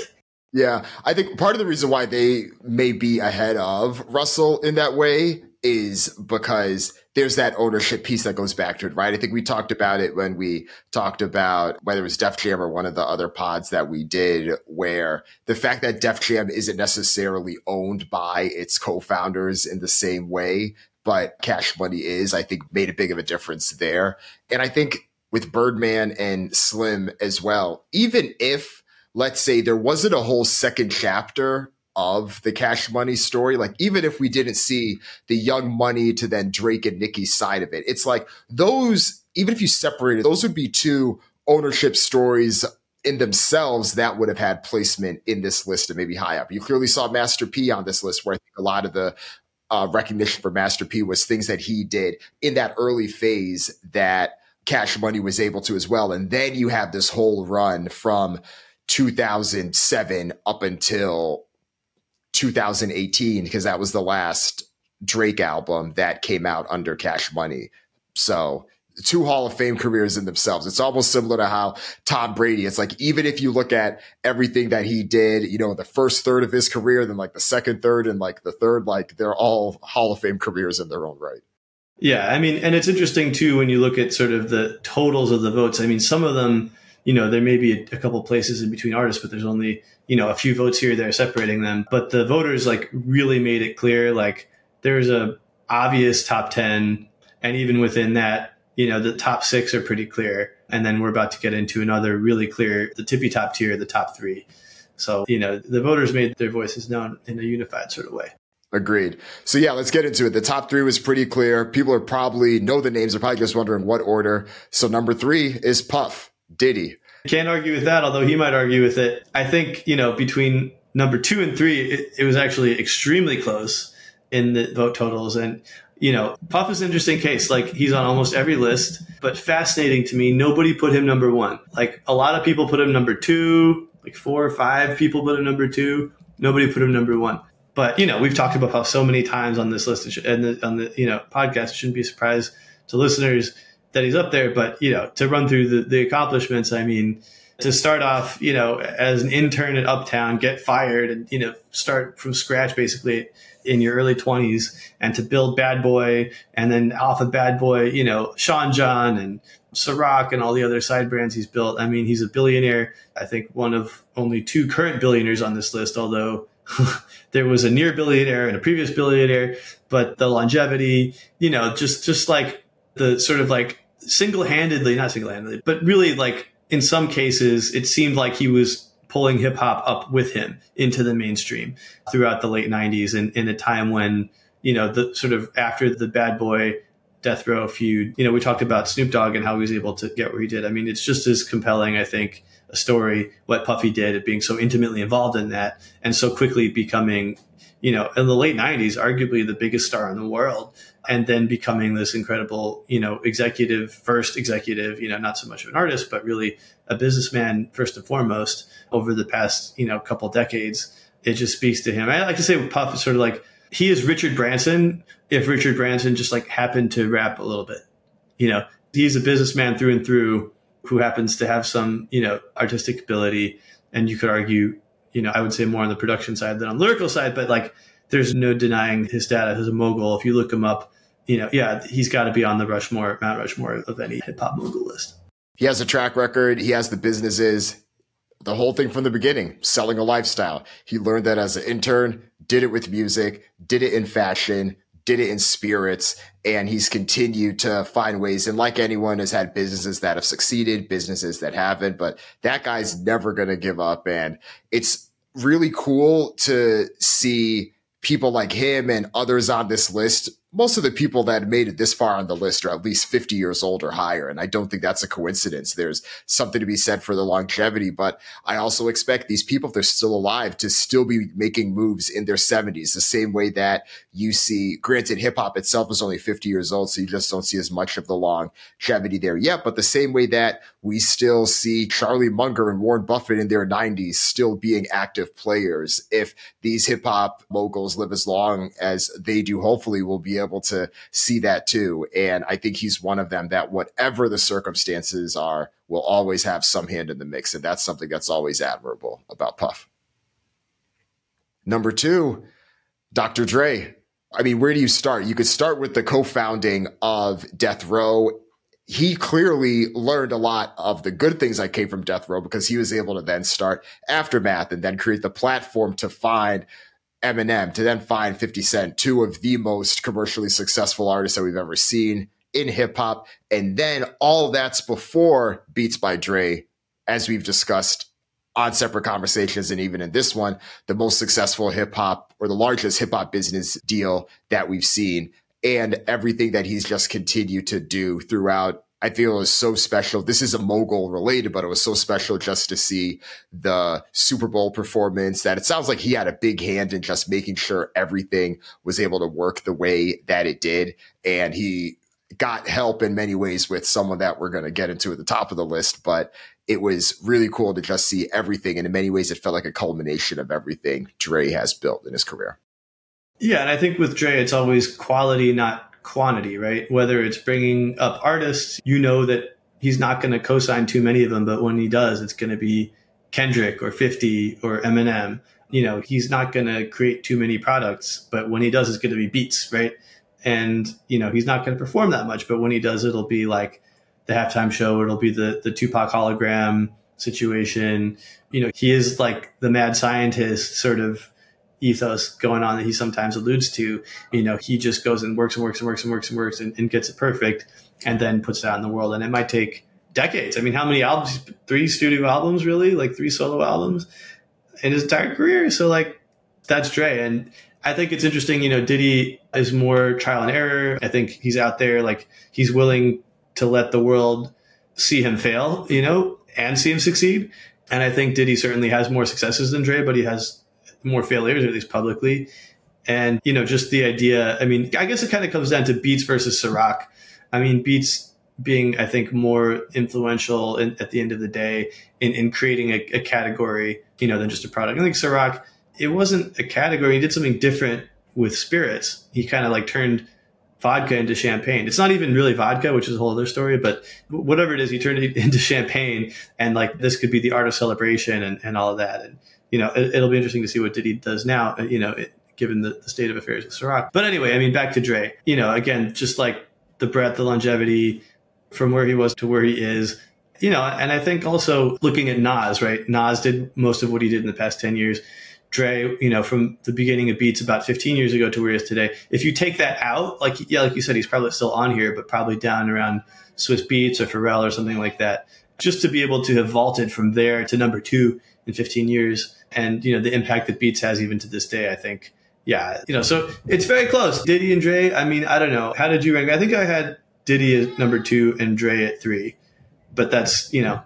Yeah. I think part of the reason why they may be ahead of Russell in that way is because there's that ownership piece that goes back to it, right? I think we talked about it when we talked about whether it was Def Jam or one of the other pods that we did, where the fact that Def Jam isn't necessarily owned by its co-founders in the same way, but Cash Money is, I think, made a big of a difference there. And I think with Birdman and Slim as well, even if, let's say, there wasn't a whole second chapter of the Cash Money story, like even if we didn't see the Young Money to then Drake and Nicki side of it, it's like those, even if you separated, those would be two ownership stories in themselves that would have had placement in this list and maybe high up. You clearly saw Master P on this list, where I think a lot of the uh, recognition for Master P was things that he did in that early phase that Cash Money was able to as well. And then you have this whole run from two thousand seven up until two thousand eighteen, because that was the last Drake album that came out under Cash Money. So two Hall of Fame careers in themselves. It's almost similar to how Tom Brady, it's like, even if you look at everything that he did, you know, the first third of his career, then like the second third and like the third, like they're all Hall of Fame careers in their own right. Yeah. I mean, and it's interesting too, when you look at sort of the totals of the votes. I mean, some of them, you know, there may be a, a couple of places in between artists, but there's only, you know, a few votes here or there separating them. But the voters like really made it clear, like there's a obvious top ten. And even within that, you know, the top six are pretty clear. And then we're about to get into another really clear, the tippy top tier, the top three. So, you know, the voters made their voices known in a unified sort of way. Agreed. So yeah, let's get into it. The top three was pretty clear. People are probably know the names. They're probably just wondering what order. So number three is Puff. Diddy. Can't argue with that, although he might argue with it. I think, you know, between number two and three, it, it was actually extremely close in the vote totals. And, you know, Puff is an interesting case. Like, he's on almost every list, but fascinating to me, nobody put him number one. Like, a lot of people put him number two, like four or five people put him number two. Nobody put him number one. But, you know, we've talked about Puff so many times on this list and the, on the, you know, podcast. It shouldn't be a surprise to listeners that he's up there. But, you know, to run through the, the accomplishments, I mean, to start off, you know, as an intern at Uptown, get fired and, you know, start from scratch basically in your early twenties, and to build Bad Boy and then off of Bad Boy, you know, Sean John and Ciroc and all the other side brands he's built. I mean, he's a billionaire. I think one of only two current billionaires on this list, although there was a near billionaire and a previous billionaire. But the longevity, you know, just just like the sort of like single-handedly, not single-handedly, but really like in some cases, it seemed like he was pulling hip hop up with him into the mainstream throughout the late nineties, and in a time when, you know, the sort of after the Bad Boy Death Row feud, you know, we talked about Snoop Dogg and how he was able to get where he did. I mean, it's just as compelling, I think, a story, what Puffy did at being so intimately involved in that and so quickly becoming, you know, in the late nineties, arguably the biggest star in the world, and then becoming this incredible, you know, executive, first executive, you know, not so much of an artist, but really a businessman first and foremost over the past, you know, couple decades. It just speaks to him. I like to say Puff is sort of like, he is Richard Branson if Richard Branson just like happened to rap a little bit. You know, he's a businessman through and through who happens to have some, you know, artistic ability. And you could argue, you know, I would say more on the production side than on the lyrical side, but like there's no denying his status as a mogul. If you look him up, you know, yeah, he's got to be on the Rushmore, Mount Rushmore of any hip hop mogul list. He has a track record. He has the businesses, the whole thing from the beginning, selling a lifestyle. He learned that as an intern, did it with music, did it in fashion, did it in spirits, and he's continued to find ways. And like anyone has had businesses that have succeeded, businesses that haven't, but that guy's never going to give up. And it's really cool to see people like him and others on this list. Most of the people that made it this far on the list are at least fifty years old or higher. And I don't think that's a coincidence. There's something to be said for the longevity, but I also expect these people, if they're still alive, to still be making moves in their seventies, the same way that you see, granted, hip hop itself is only fifty years old. So you just don't see as much of the longevity there yet, but the same way that we still see Charlie Munger and Warren Buffett in their nineties still being active players. If these hip hop moguls live as long as they do, hopefully we'll be able to see that too. And I think he's one of them that whatever the circumstances are, will always have some hand in the mix. And that's something that's always admirable about Puff. Number two, Doctor Dre. I mean, where do you start? You could start with the co-founding of Death Row. He clearly learned a lot of the good things that came from Death Row, because he was able to then start Aftermath and then create the platform to find Eminem, to then find fifty cent, two of the most commercially successful artists that we've ever seen in hip hop. And then all that's before Beats by Dre, as we've discussed on separate conversations. And even in this one, the most successful hip hop, or the largest hip hop business deal that we've seen, and everything that he's just continued to do throughout I feel it was so special. This is a mogul related, but it was so special just to see the Super Bowl performance that it sounds like he had a big hand in just making sure everything was able to work the way that it did. And he got help in many ways with someone that we're going to get into at the top of the list, but it was really cool to just see everything. And in many ways, it felt like a culmination of everything Dre has built in his career. Yeah. And I think with Dre, it's always quality, not quantity, right? Whether it's bringing up artists, you know that he's not going to co-sign too many of them, but when he does, it's going to be Kendrick or fifty or Eminem. You know, he's not going to create too many products, but when he does, it's going to be beats, right? And, you know, he's not going to perform that much, but when he does, it'll be like the halftime show. It'll be the, the Tupac hologram situation. You know, he is like the mad scientist sort of ethos going on that he sometimes alludes to. You know, he just goes and works and works and works and works and works and, and gets it perfect and then puts it out in the world. And it might take decades. I mean, how many albums? Three studio albums, really? Like three solo albums in his entire career. So like, that's Dre. And I think it's interesting, you know, Diddy is more trial and error. I think he's out there, like he's willing to let the world see him fail, you know, and see him succeed. And I think Diddy certainly has more successes than Dre, but he has more failures, at least publicly. And, you know, just the idea, I mean, I guess it kind of comes down to Beats versus Ciroc. I mean, Beats being, I think, more influential in, at the end of the day in, in creating a, a category, you know, than just a product. I think Ciroc, it wasn't a category. He did something different with spirits. He kind of like turned vodka into champagne. It's not even really vodka, which is a whole other story, but whatever it is, he turned it into champagne. And like, this could be the art of celebration and, and all of that. And, you know, it'll be interesting to see what Diddy does now, you know, it, given the, the state of affairs with Ciroc. But anyway, I mean, back to Dre, you know, again, just like the breadth, the longevity from where he was to where he is, you know, and I think also looking at Nas, right? Nas did most of what he did in the past ten years. Dre, you know, from the beginning of Beats about fifteen years ago to where he is today. If you take that out, like, yeah, like you said, he's probably still on here, but probably down around Swiss Beats or Pharrell or something like that. Just to be able to have vaulted from there to number two in fifteen years. And, you know, the impact that Beats has even to this day, I think. Yeah. You know, so it's very close. Diddy and Dre. I mean, I don't know. How did you rank? I think I had Diddy at number two and Dre at three, but that's, you know,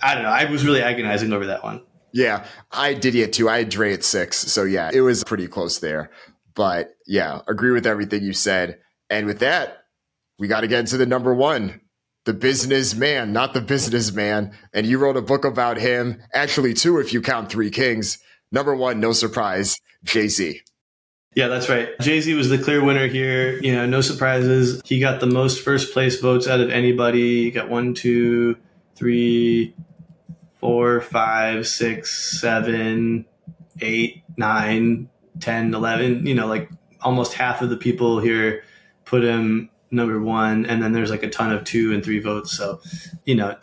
I don't know. I was really agonizing over that one. Yeah. I did Diddy at two. I had Dre at six. So yeah, it was pretty close there, but yeah, agree with everything you said. And with that, we got to get into the number one. The businessman, not the businessman. And you wrote a book about him. Actually, two, if you count Three Kings. Number one, no surprise, Jay-Z. Yeah, that's right. Jay-Z was the clear winner here. You know, no surprises. He got the most first place votes out of anybody. He got one, two, three, four, five, six, seven, eight, nine, ten, eleven. You know, like almost half of the people here put him number one, and then there's like a ton of two and three votes. So, you know,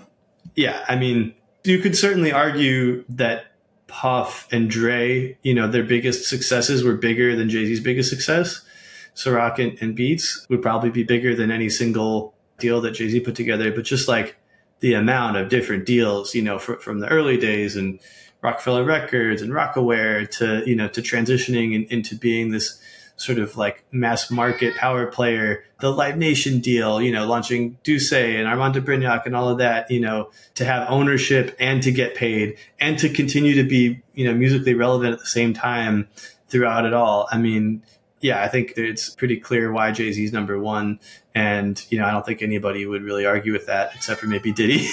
yeah, I mean, you could certainly argue that Puff and Dre, you know, their biggest successes were bigger than Jay-Z's biggest success. Ciroc and, and Beats would probably be bigger than any single deal that Jay-Z put together. But just like the amount of different deals, you know, fr- from the early days and Rockefeller Records and Rockaware to, you know, to transitioning in, into being this sort of like mass market power player, the Live Nation deal, you know, launching Duce and Armand de Brignac and all of that, you know, to have ownership and to get paid and to continue to be, you know, musically relevant at the same time throughout it all. I mean, yeah, I think it's pretty clear why Jay-Z's number one. And, you know, I don't think anybody would really argue with that except for maybe Diddy.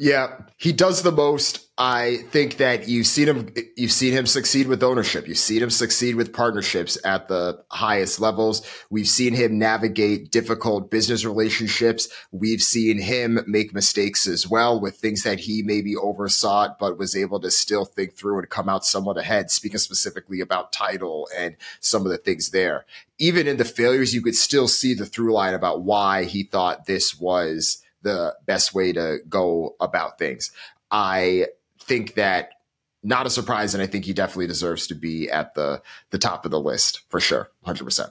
Yeah, he does the most. I think that you've seen him you've seen him succeed with ownership. You've seen him succeed with partnerships at the highest levels. We've seen him navigate difficult business relationships. We've seen him make mistakes as well with things that he maybe oversaw, but was able to still think through and come out somewhat ahead, speaking specifically about Tidal and some of the things there. Even in the failures, you could still see the through line about why he thought this was the best way to go about things. I think that not a surprise, and I think he definitely deserves to be at the the top of the list for sure, one hundred percent.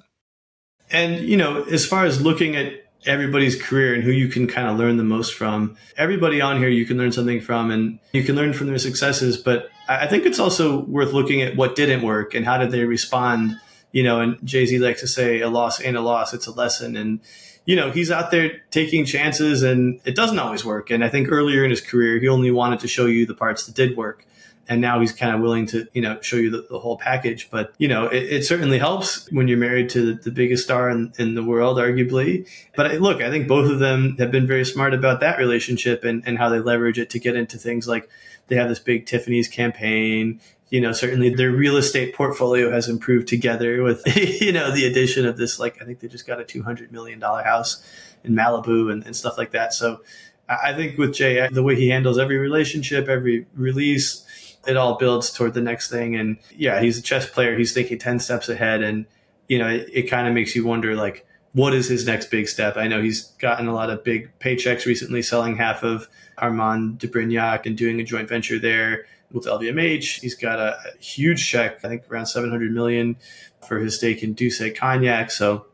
And, you know, as far as looking at everybody's career and who you can kind of learn the most from, everybody on here you can learn something from, and you can learn from their successes, but I think it's also worth looking at what didn't work and how did they respond you know, and Jay-Z likes to say a loss ain't a loss, it's a lesson. And, you know, he's out there taking chances and it doesn't always work. And I think earlier in his career, he only wanted to show you the parts that did work. And now he's kind of willing to, you know, show you the, the whole package. But, you know, it, it certainly helps when you're married to the, the biggest star in, in the world, arguably. But I, look, I think both of them have been very smart about that relationship and, and how they leverage it to get into things like they have this big Tiffany's campaign. You know, certainly their real estate portfolio has improved together with, you know, the addition of this, like, I think they just got a two hundred million dollars house in Malibu and, and stuff like that. So I think with Jay, the way he handles every relationship, every release, it all builds toward the next thing. And yeah, he's a chess player. He's thinking ten steps ahead. And, you know, it, it kind of makes you wonder, like, what is his next big step? I know he's gotten a lot of big paychecks recently, selling half of Armand de Brignac and doing a joint venture there with L V M H. He's got a, a huge check, I think around seven hundred million dollars for his stake in Douce Cognac. So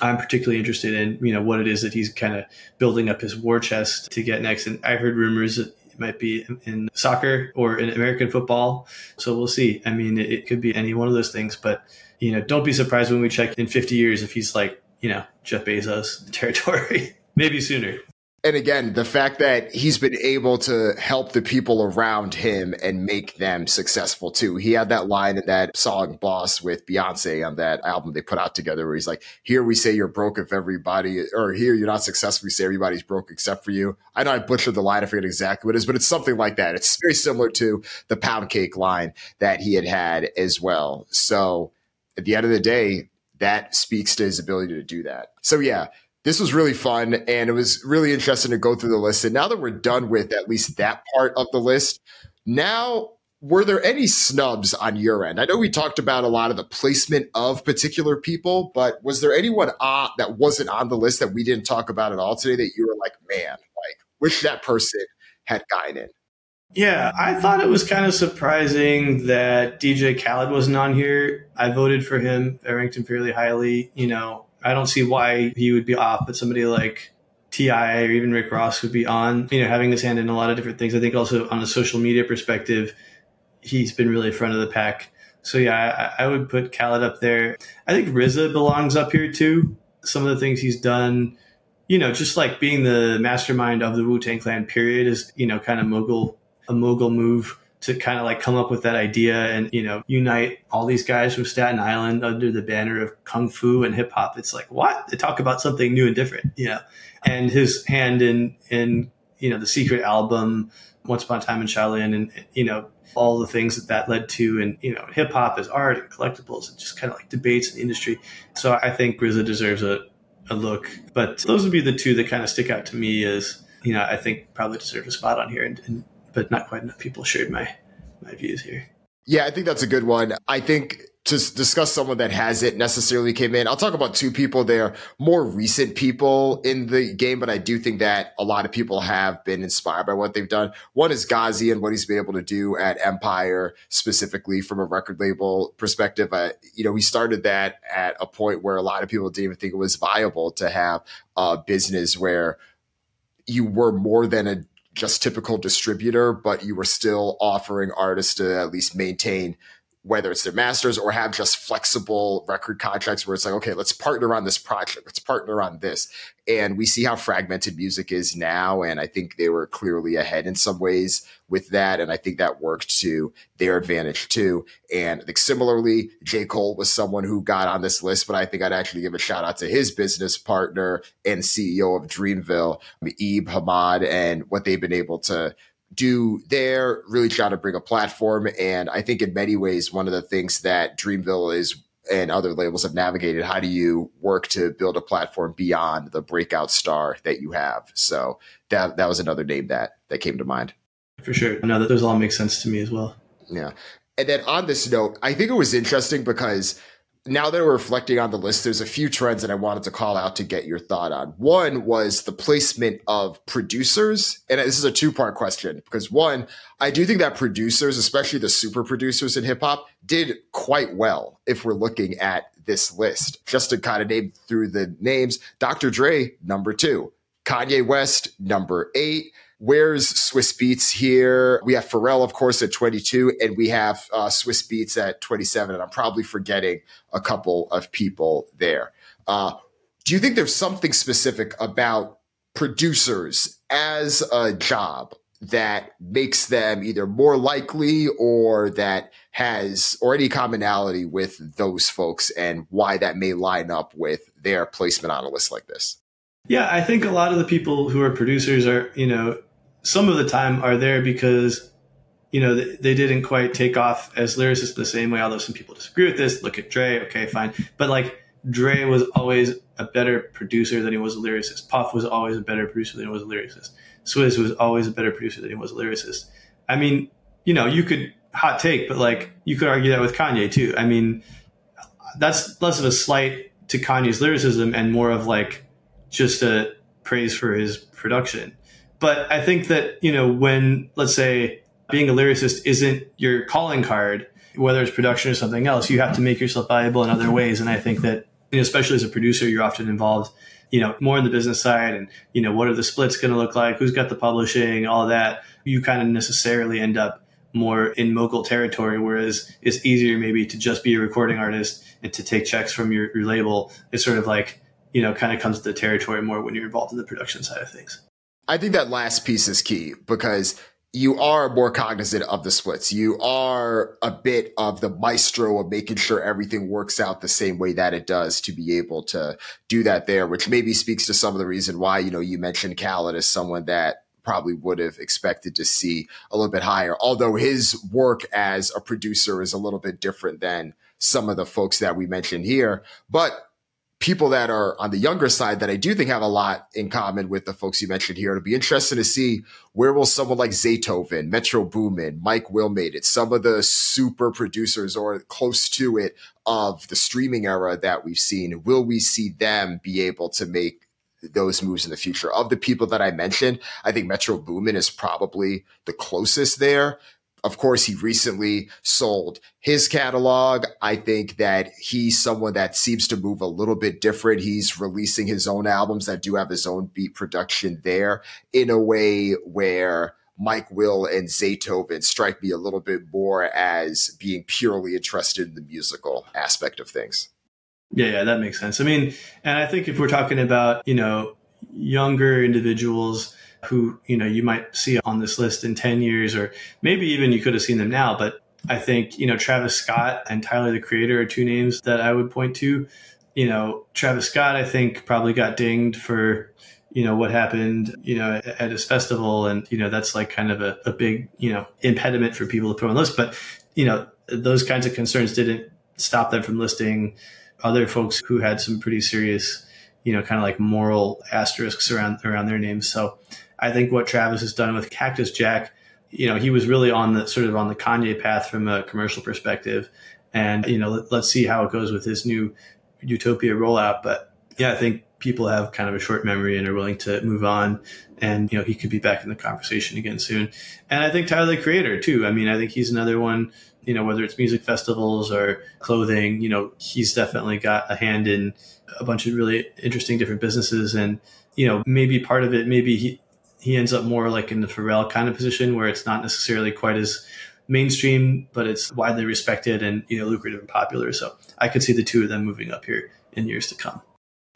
I'm particularly interested in, you know, what it is that he's kind of building up his war chest to get next. And I've heard rumors that it might be in soccer or in American football. So we'll see. I mean, it, it could be any one of those things. But, you know, don't be surprised when we check in fifty years if he's like, you know, Jeff Bezos territory, maybe sooner. And again, the fact that he's been able to help the people around him and make them successful too. He had that line in that song Boss with Beyonce on that album they put out together where he's like, here we say you're broke if everybody, or here you're not successful, we say everybody's broke except for you. I know I butchered the line, I forget exactly what it is, but it's something like that. It's very similar to the pound cake line that he had had as well. So at the end of the day, that speaks to his ability to do that. So yeah. This was really fun, and it was really interesting to go through the list. And now that we're done with at least that part of the list, now, were there any snubs on your end? I know we talked about a lot of the placement of particular people, but was there anyone uh, that wasn't on the list that we didn't talk about at all today that you were like, man, like, wish that person had gotten in? Yeah, I thought it was kind of surprising that D J Khaled wasn't on here. I voted for him. I ranked him fairly highly, you know. I don't see why he would be off, but somebody like T I or even Rick Ross would be on, you know, having his hand in a lot of different things. I think also on a social media perspective, he's been really front of the pack. So yeah, I, I would put Khaled up there. I think R Z A belongs up here too. Some of the things he's done, you know, just like being the mastermind of the Wu-Tang Clan period is, you know, kind of mogul, a mogul move to kind of like come up with that idea and, you know, unite all these guys from Staten Island under the banner of Kung Fu and hip hop. It's like, what? They talk about something new and different, you know, and his hand in, in, you know, the Secret album, Once Upon a Time in Shaolin, and, you know, all the things that that led to. And, you know, hip hop is art and collectibles and just kind of like debates in the industry. So I think R Z A deserves a, a look, but those would be the two that kind of stick out to me as, you know, I think probably deserve a spot on here and, and but not quite enough people shared my, my views here. Yeah, I think that's a good one. I think to discuss someone that hasn't necessarily came in, I'll talk about two people. They're more recent people in the game, but I do think that a lot of people have been inspired by what they've done. One is Ghazi and what he's been able to do at Empire, specifically from a record label perspective. I, you know, he started that at a point where a lot of people didn't even think it was viable to have a business where you were more than a just typical distributor, but you were still offering artists to at least maintain whether it's their masters or have just flexible record contracts where it's like, okay, let's partner on this project. Let's partner on this. And we see how fragmented music is now. And I think they were clearly ahead in some ways with that. And I think that worked to their advantage too. And I think similarly, J. Cole was someone who got on this list, but I think I'd actually give a shout out to his business partner and C E O of Dreamville, Ebe Hamad, and what they've been able to do there, really try to bring a platform. And I think in many ways, one of the things that Dreamville is and other labels have navigated, how do you work to build a platform beyond the breakout star that you have? So that that was another name that that came to mind. For sure. No, that those all make sense to me as well. Yeah. And then on this note, I think it was interesting because now that we're reflecting on the list, there's a few trends that I wanted to call out to get your thought on. One was the placement of producers. And this is a two-part question because one, I do think that producers, especially the super producers in hip hop, did quite well if we're looking at this list. Just to kind of name through the names, Doctor Dre, number two, Kanye West, number eight, where's Swiss Beats here? We have Pharrell, of course, at twenty-two, and we have uh, Swiss Beats at twenty-seven. And I'm probably forgetting a couple of people there. Uh, do you think there's something specific about producers as a job that makes them either more likely or that has or any commonality with those folks, and why that may line up with their placement on a list like this? Yeah, I think a lot of the people who are producers are, you know, some of the time are there because, you know, they, they didn't quite take off as lyricists the same way, although some people disagree with this. Look at Dre. Okay, fine. But like Dre was always a better producer than he was a lyricist. Puff was always a better producer than he was a lyricist. Swizz was always a better producer than he was a lyricist. I mean, you know, you could hot take, but like you could argue that with Kanye too. I mean, that's less of a slight to Kanye's lyricism and more of like just a praise for his production. But I think that, you know, when, let's say, being a lyricist isn't your calling card, whether it's production or something else, you have to make yourself valuable in other ways. And I think that, you know, especially as a producer, you're often involved, you know, more in the business side and, you know, what are the splits going to look like? Who's got the publishing, all that? You kind of necessarily end up more in mogul territory, whereas it's easier maybe to just be a recording artist and to take checks from your, your label. It's sort of like, you know, kind of comes to the territory more when you're involved in the production side of things. I think that last piece is key because you are more cognizant of the splits. You are a bit of the maestro of making sure everything works out the same way that it does to be able to do that there, which maybe speaks to some of the reason why, you know, you mentioned Khaled as someone that probably would have expected to see a little bit higher, although his work as a producer is a little bit different than some of the folks that we mentioned here. But people that are on the younger side that I do think have a lot in common with the folks you mentioned here. It'll be interesting to see where will someone like Zaytoven, Metro Boomin, Mike Wilmate, some of the super producers or close to it of the streaming era that we've seen, will we see them be able to make those moves in the future? Of the people that I mentioned, I think Metro Boomin is probably the closest there. Of course, he recently sold his catalog. I think that he's someone that seems to move a little bit different. He's releasing his own albums that do have his own beat production there in a way where Mike Will and Zaytoven strike me a little bit more as being purely interested in the musical aspect of things. Yeah, yeah, that makes sense. I mean, and I think if we're talking about, you know, younger individuals who, you know, you might see on this list in ten years, or maybe even you could have seen them now. But I think, you know, Travis Scott and Tyler, the Creator are two names that I would point to. You know, Travis Scott, I think, probably got dinged for, you know, what happened, you know, at, at his festival. And, you know, that's like kind of a, a big, you know, impediment for people to put on the list. But, you know, those kinds of concerns didn't stop them from listing other folks who had some pretty serious, you know, kind of like moral asterisks around around their names. So I think what Travis has done with Cactus Jack, you know, he was really on the sort of on the Kanye path from a commercial perspective. And, you know, let, let's see how it goes with his new Utopia rollout. But yeah, I think people have kind of a short memory and are willing to move on. And, you know, he could be back in the conversation again soon. And I think Tyler, the Creator, too. I mean, I think he's another one, you know, whether it's music festivals or clothing, you know, he's definitely got a hand in a bunch of really interesting different businesses. And, you know, maybe part of it, maybe he, he ends up more like in the Pharrell kind of position where it's not necessarily quite as mainstream, but it's widely respected and, you know, lucrative and popular. So I could see the two of them moving up here in years to come.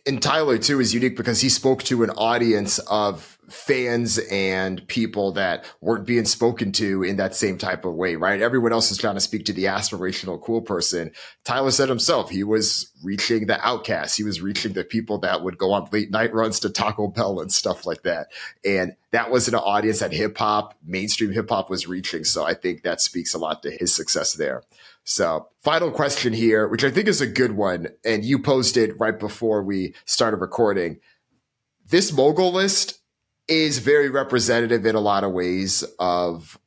And Tyler, too, is unique because he spoke to an audience of fans and people that weren't being spoken to in that same type of way, right? Everyone else is trying to speak to the aspirational, cool person. Tyler said himself, he was reaching the outcasts. He was reaching the people that would go on late night runs to Taco Bell and stuff like that. And that was an audience that hip hop, mainstream hip hop was reaching. So I think that speaks a lot to his success there. So final question here, which I think is a good one. And you posed it right before we started recording. This mogul list is very representative in a lot of ways of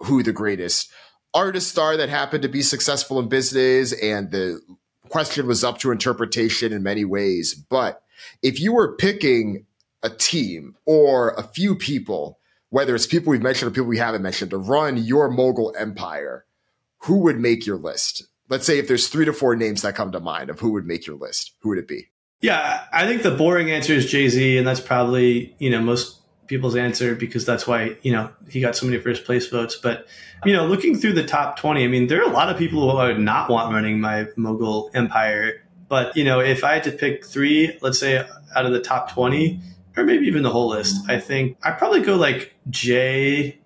who the greatest artists are that happen to be successful in business. And the question was up to interpretation in many ways. But if you were picking a team or a few people, whether it's people we've mentioned or people we haven't mentioned, to run your mogul empire, who would make your list? Let's say if there's three to four names that come to mind of who would make your list, who would it be? Yeah, I think the boring answer is Jay-Z, and that's probably, you know, most people's answer, because that's why, you know, he got so many first place votes. But, you know, looking through the top twenty, I mean, there are a lot of people who I would not want running my mogul empire. But, you know, if I had to pick three, let's say out of the top twenty, or maybe even the whole list, I think I'd probably go like Jay,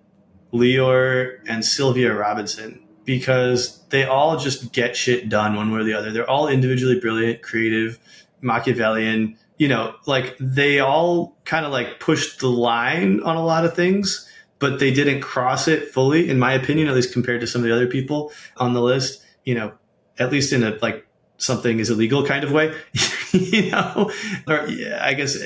Lior, and Sylvia Robinson, because they all just get shit done one way or the other. They're all individually brilliant, creative, Machiavellian. You know, like they all kind of like pushed the line on a lot of things, but they didn't cross it fully, in my opinion, at least compared to some of the other people on the list, you know, at least in a like something is illegal kind of way, you know, or yeah, I guess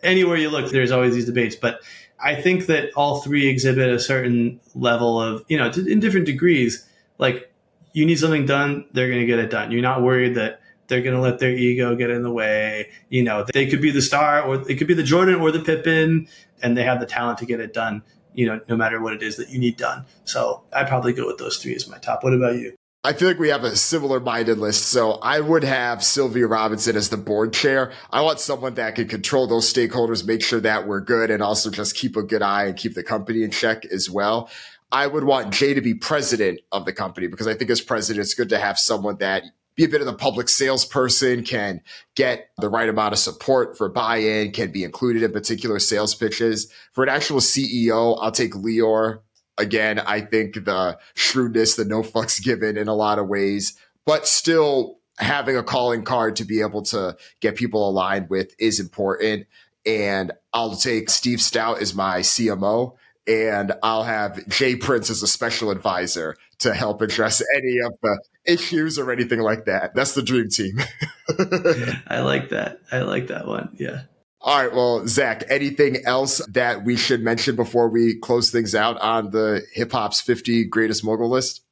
anywhere you look, there's always these debates. But I think that all three exhibit a certain level of, you know, in different degrees, like you need something done, they're going to get it done. You're not worried that they're going to let their ego get in the way. You know, they could be the star, or it could be the Jordan or the Pippen, and they have the talent to get it done, you know, no matter what it is that you need done. So I'd probably go with those three as my top. What about you? I feel like we have a similar minded list. So I would have Sylvia Robinson as the board chair. I want someone that can control those stakeholders, make sure that we're good, and also just keep a good eye and keep the company in check as well. I would want Jay to be president of the company, because I think as president, it's good to have someone that be a bit of the public salesperson, can get the right amount of support for buy-in, can be included in particular sales pitches. For an actual C E O, I'll take Lior. Again, I think the shrewdness, the no fucks given in a lot of ways, but still having a calling card to be able to get people aligned with is important. And I'll take Steve Stoute as my C M O, and I'll have Jay Prince as a special advisor to help address any of the issues or anything like that. That's the dream team. I like that. I like that one. Yeah. All right. Well, Zach, anything else that we should mention before we close things out on the hip hop's fifty greatest mogul list?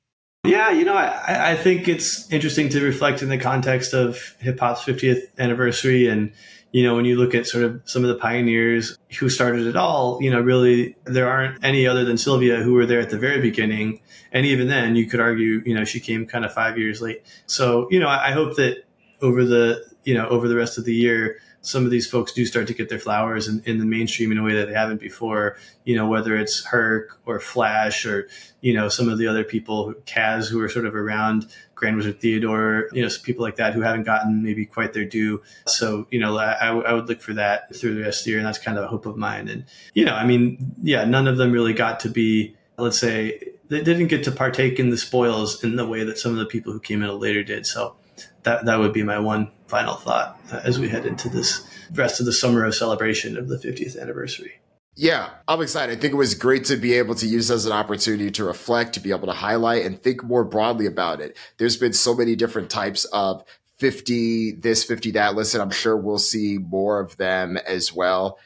Yeah. You know, I, I think it's interesting to reflect in the context of hip hop's fiftieth anniversary. And, you know, when you look at sort of some of the pioneers who started it all, you know, really there aren't any other than Sylvia who were there at the very beginning. And even then you could argue, you know, she came kind of five years late. So, you know, I, I hope that over the, you know, over the rest of the year, some of these folks do start to get their flowers in, in the mainstream in a way that they haven't before, you know, whether it's Herc or Flash or, you know, some of the other people, Kaz, who are sort of around, Grand Wizard Theodore, you know, some people like that who haven't gotten maybe quite their due. So, you know, I, I would look for that through the rest of the year. And that's kind of a hope of mine. And, you know, I mean, yeah, none of them really got to be, let's say, they didn't get to partake in the spoils in the way that some of the people who came in later did. So that that would be my one final thought as we head into this rest of the summer of celebration of the fiftieth anniversary. Yeah, I'm excited. I think it was great to be able to use as an opportunity to reflect, to be able to highlight and think more broadly about it. There's been so many different types of fifty this, fifty that list, and I'm sure we'll see more of them as well.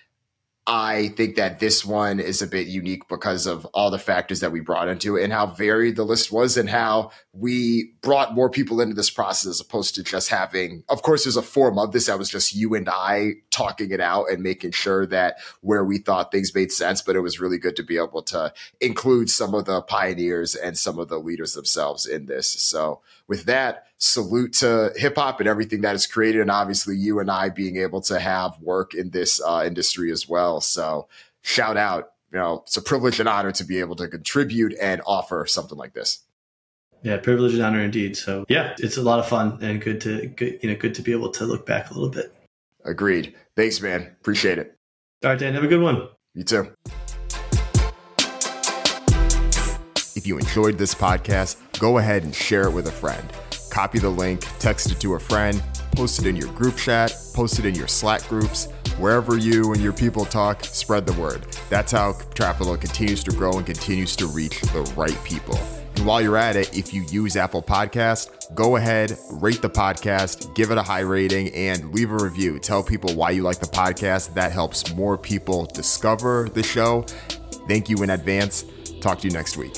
I think that this one is a bit unique because of all the factors that we brought into it and how varied the list was and how we brought more people into this process as opposed to just having, of course, there's a form of this that was just you and I talking it out and making sure that where we thought things made sense, but it was really good to be able to include some of the pioneers and some of the leaders themselves in this. So with that, salute to hip hop and everything that is created. And obviously you and I being able to have work in this uh, industry as well. So shout out, you know, it's a privilege and honor to be able to contribute and offer something like this. Yeah. Privilege and honor indeed. So yeah, it's a lot of fun and good to, good, you know, good to be able to look back a little bit. Agreed. Thanks, man. Appreciate it. All right, Dan, have a good one. You too. If you enjoyed this podcast, go ahead and share it with a friend. Copy the link, text it to a friend, post it in your group chat, post it in your Slack groups, wherever you and your people talk, spread the word. That's how Trapital continues to grow and continues to reach the right people. And while you're at it, if you use Apple Podcasts, go ahead, rate the podcast, give it a high rating, and leave a review. Tell people why you like the podcast. That helps more people discover the show. Thank you in advance. Talk to you next week.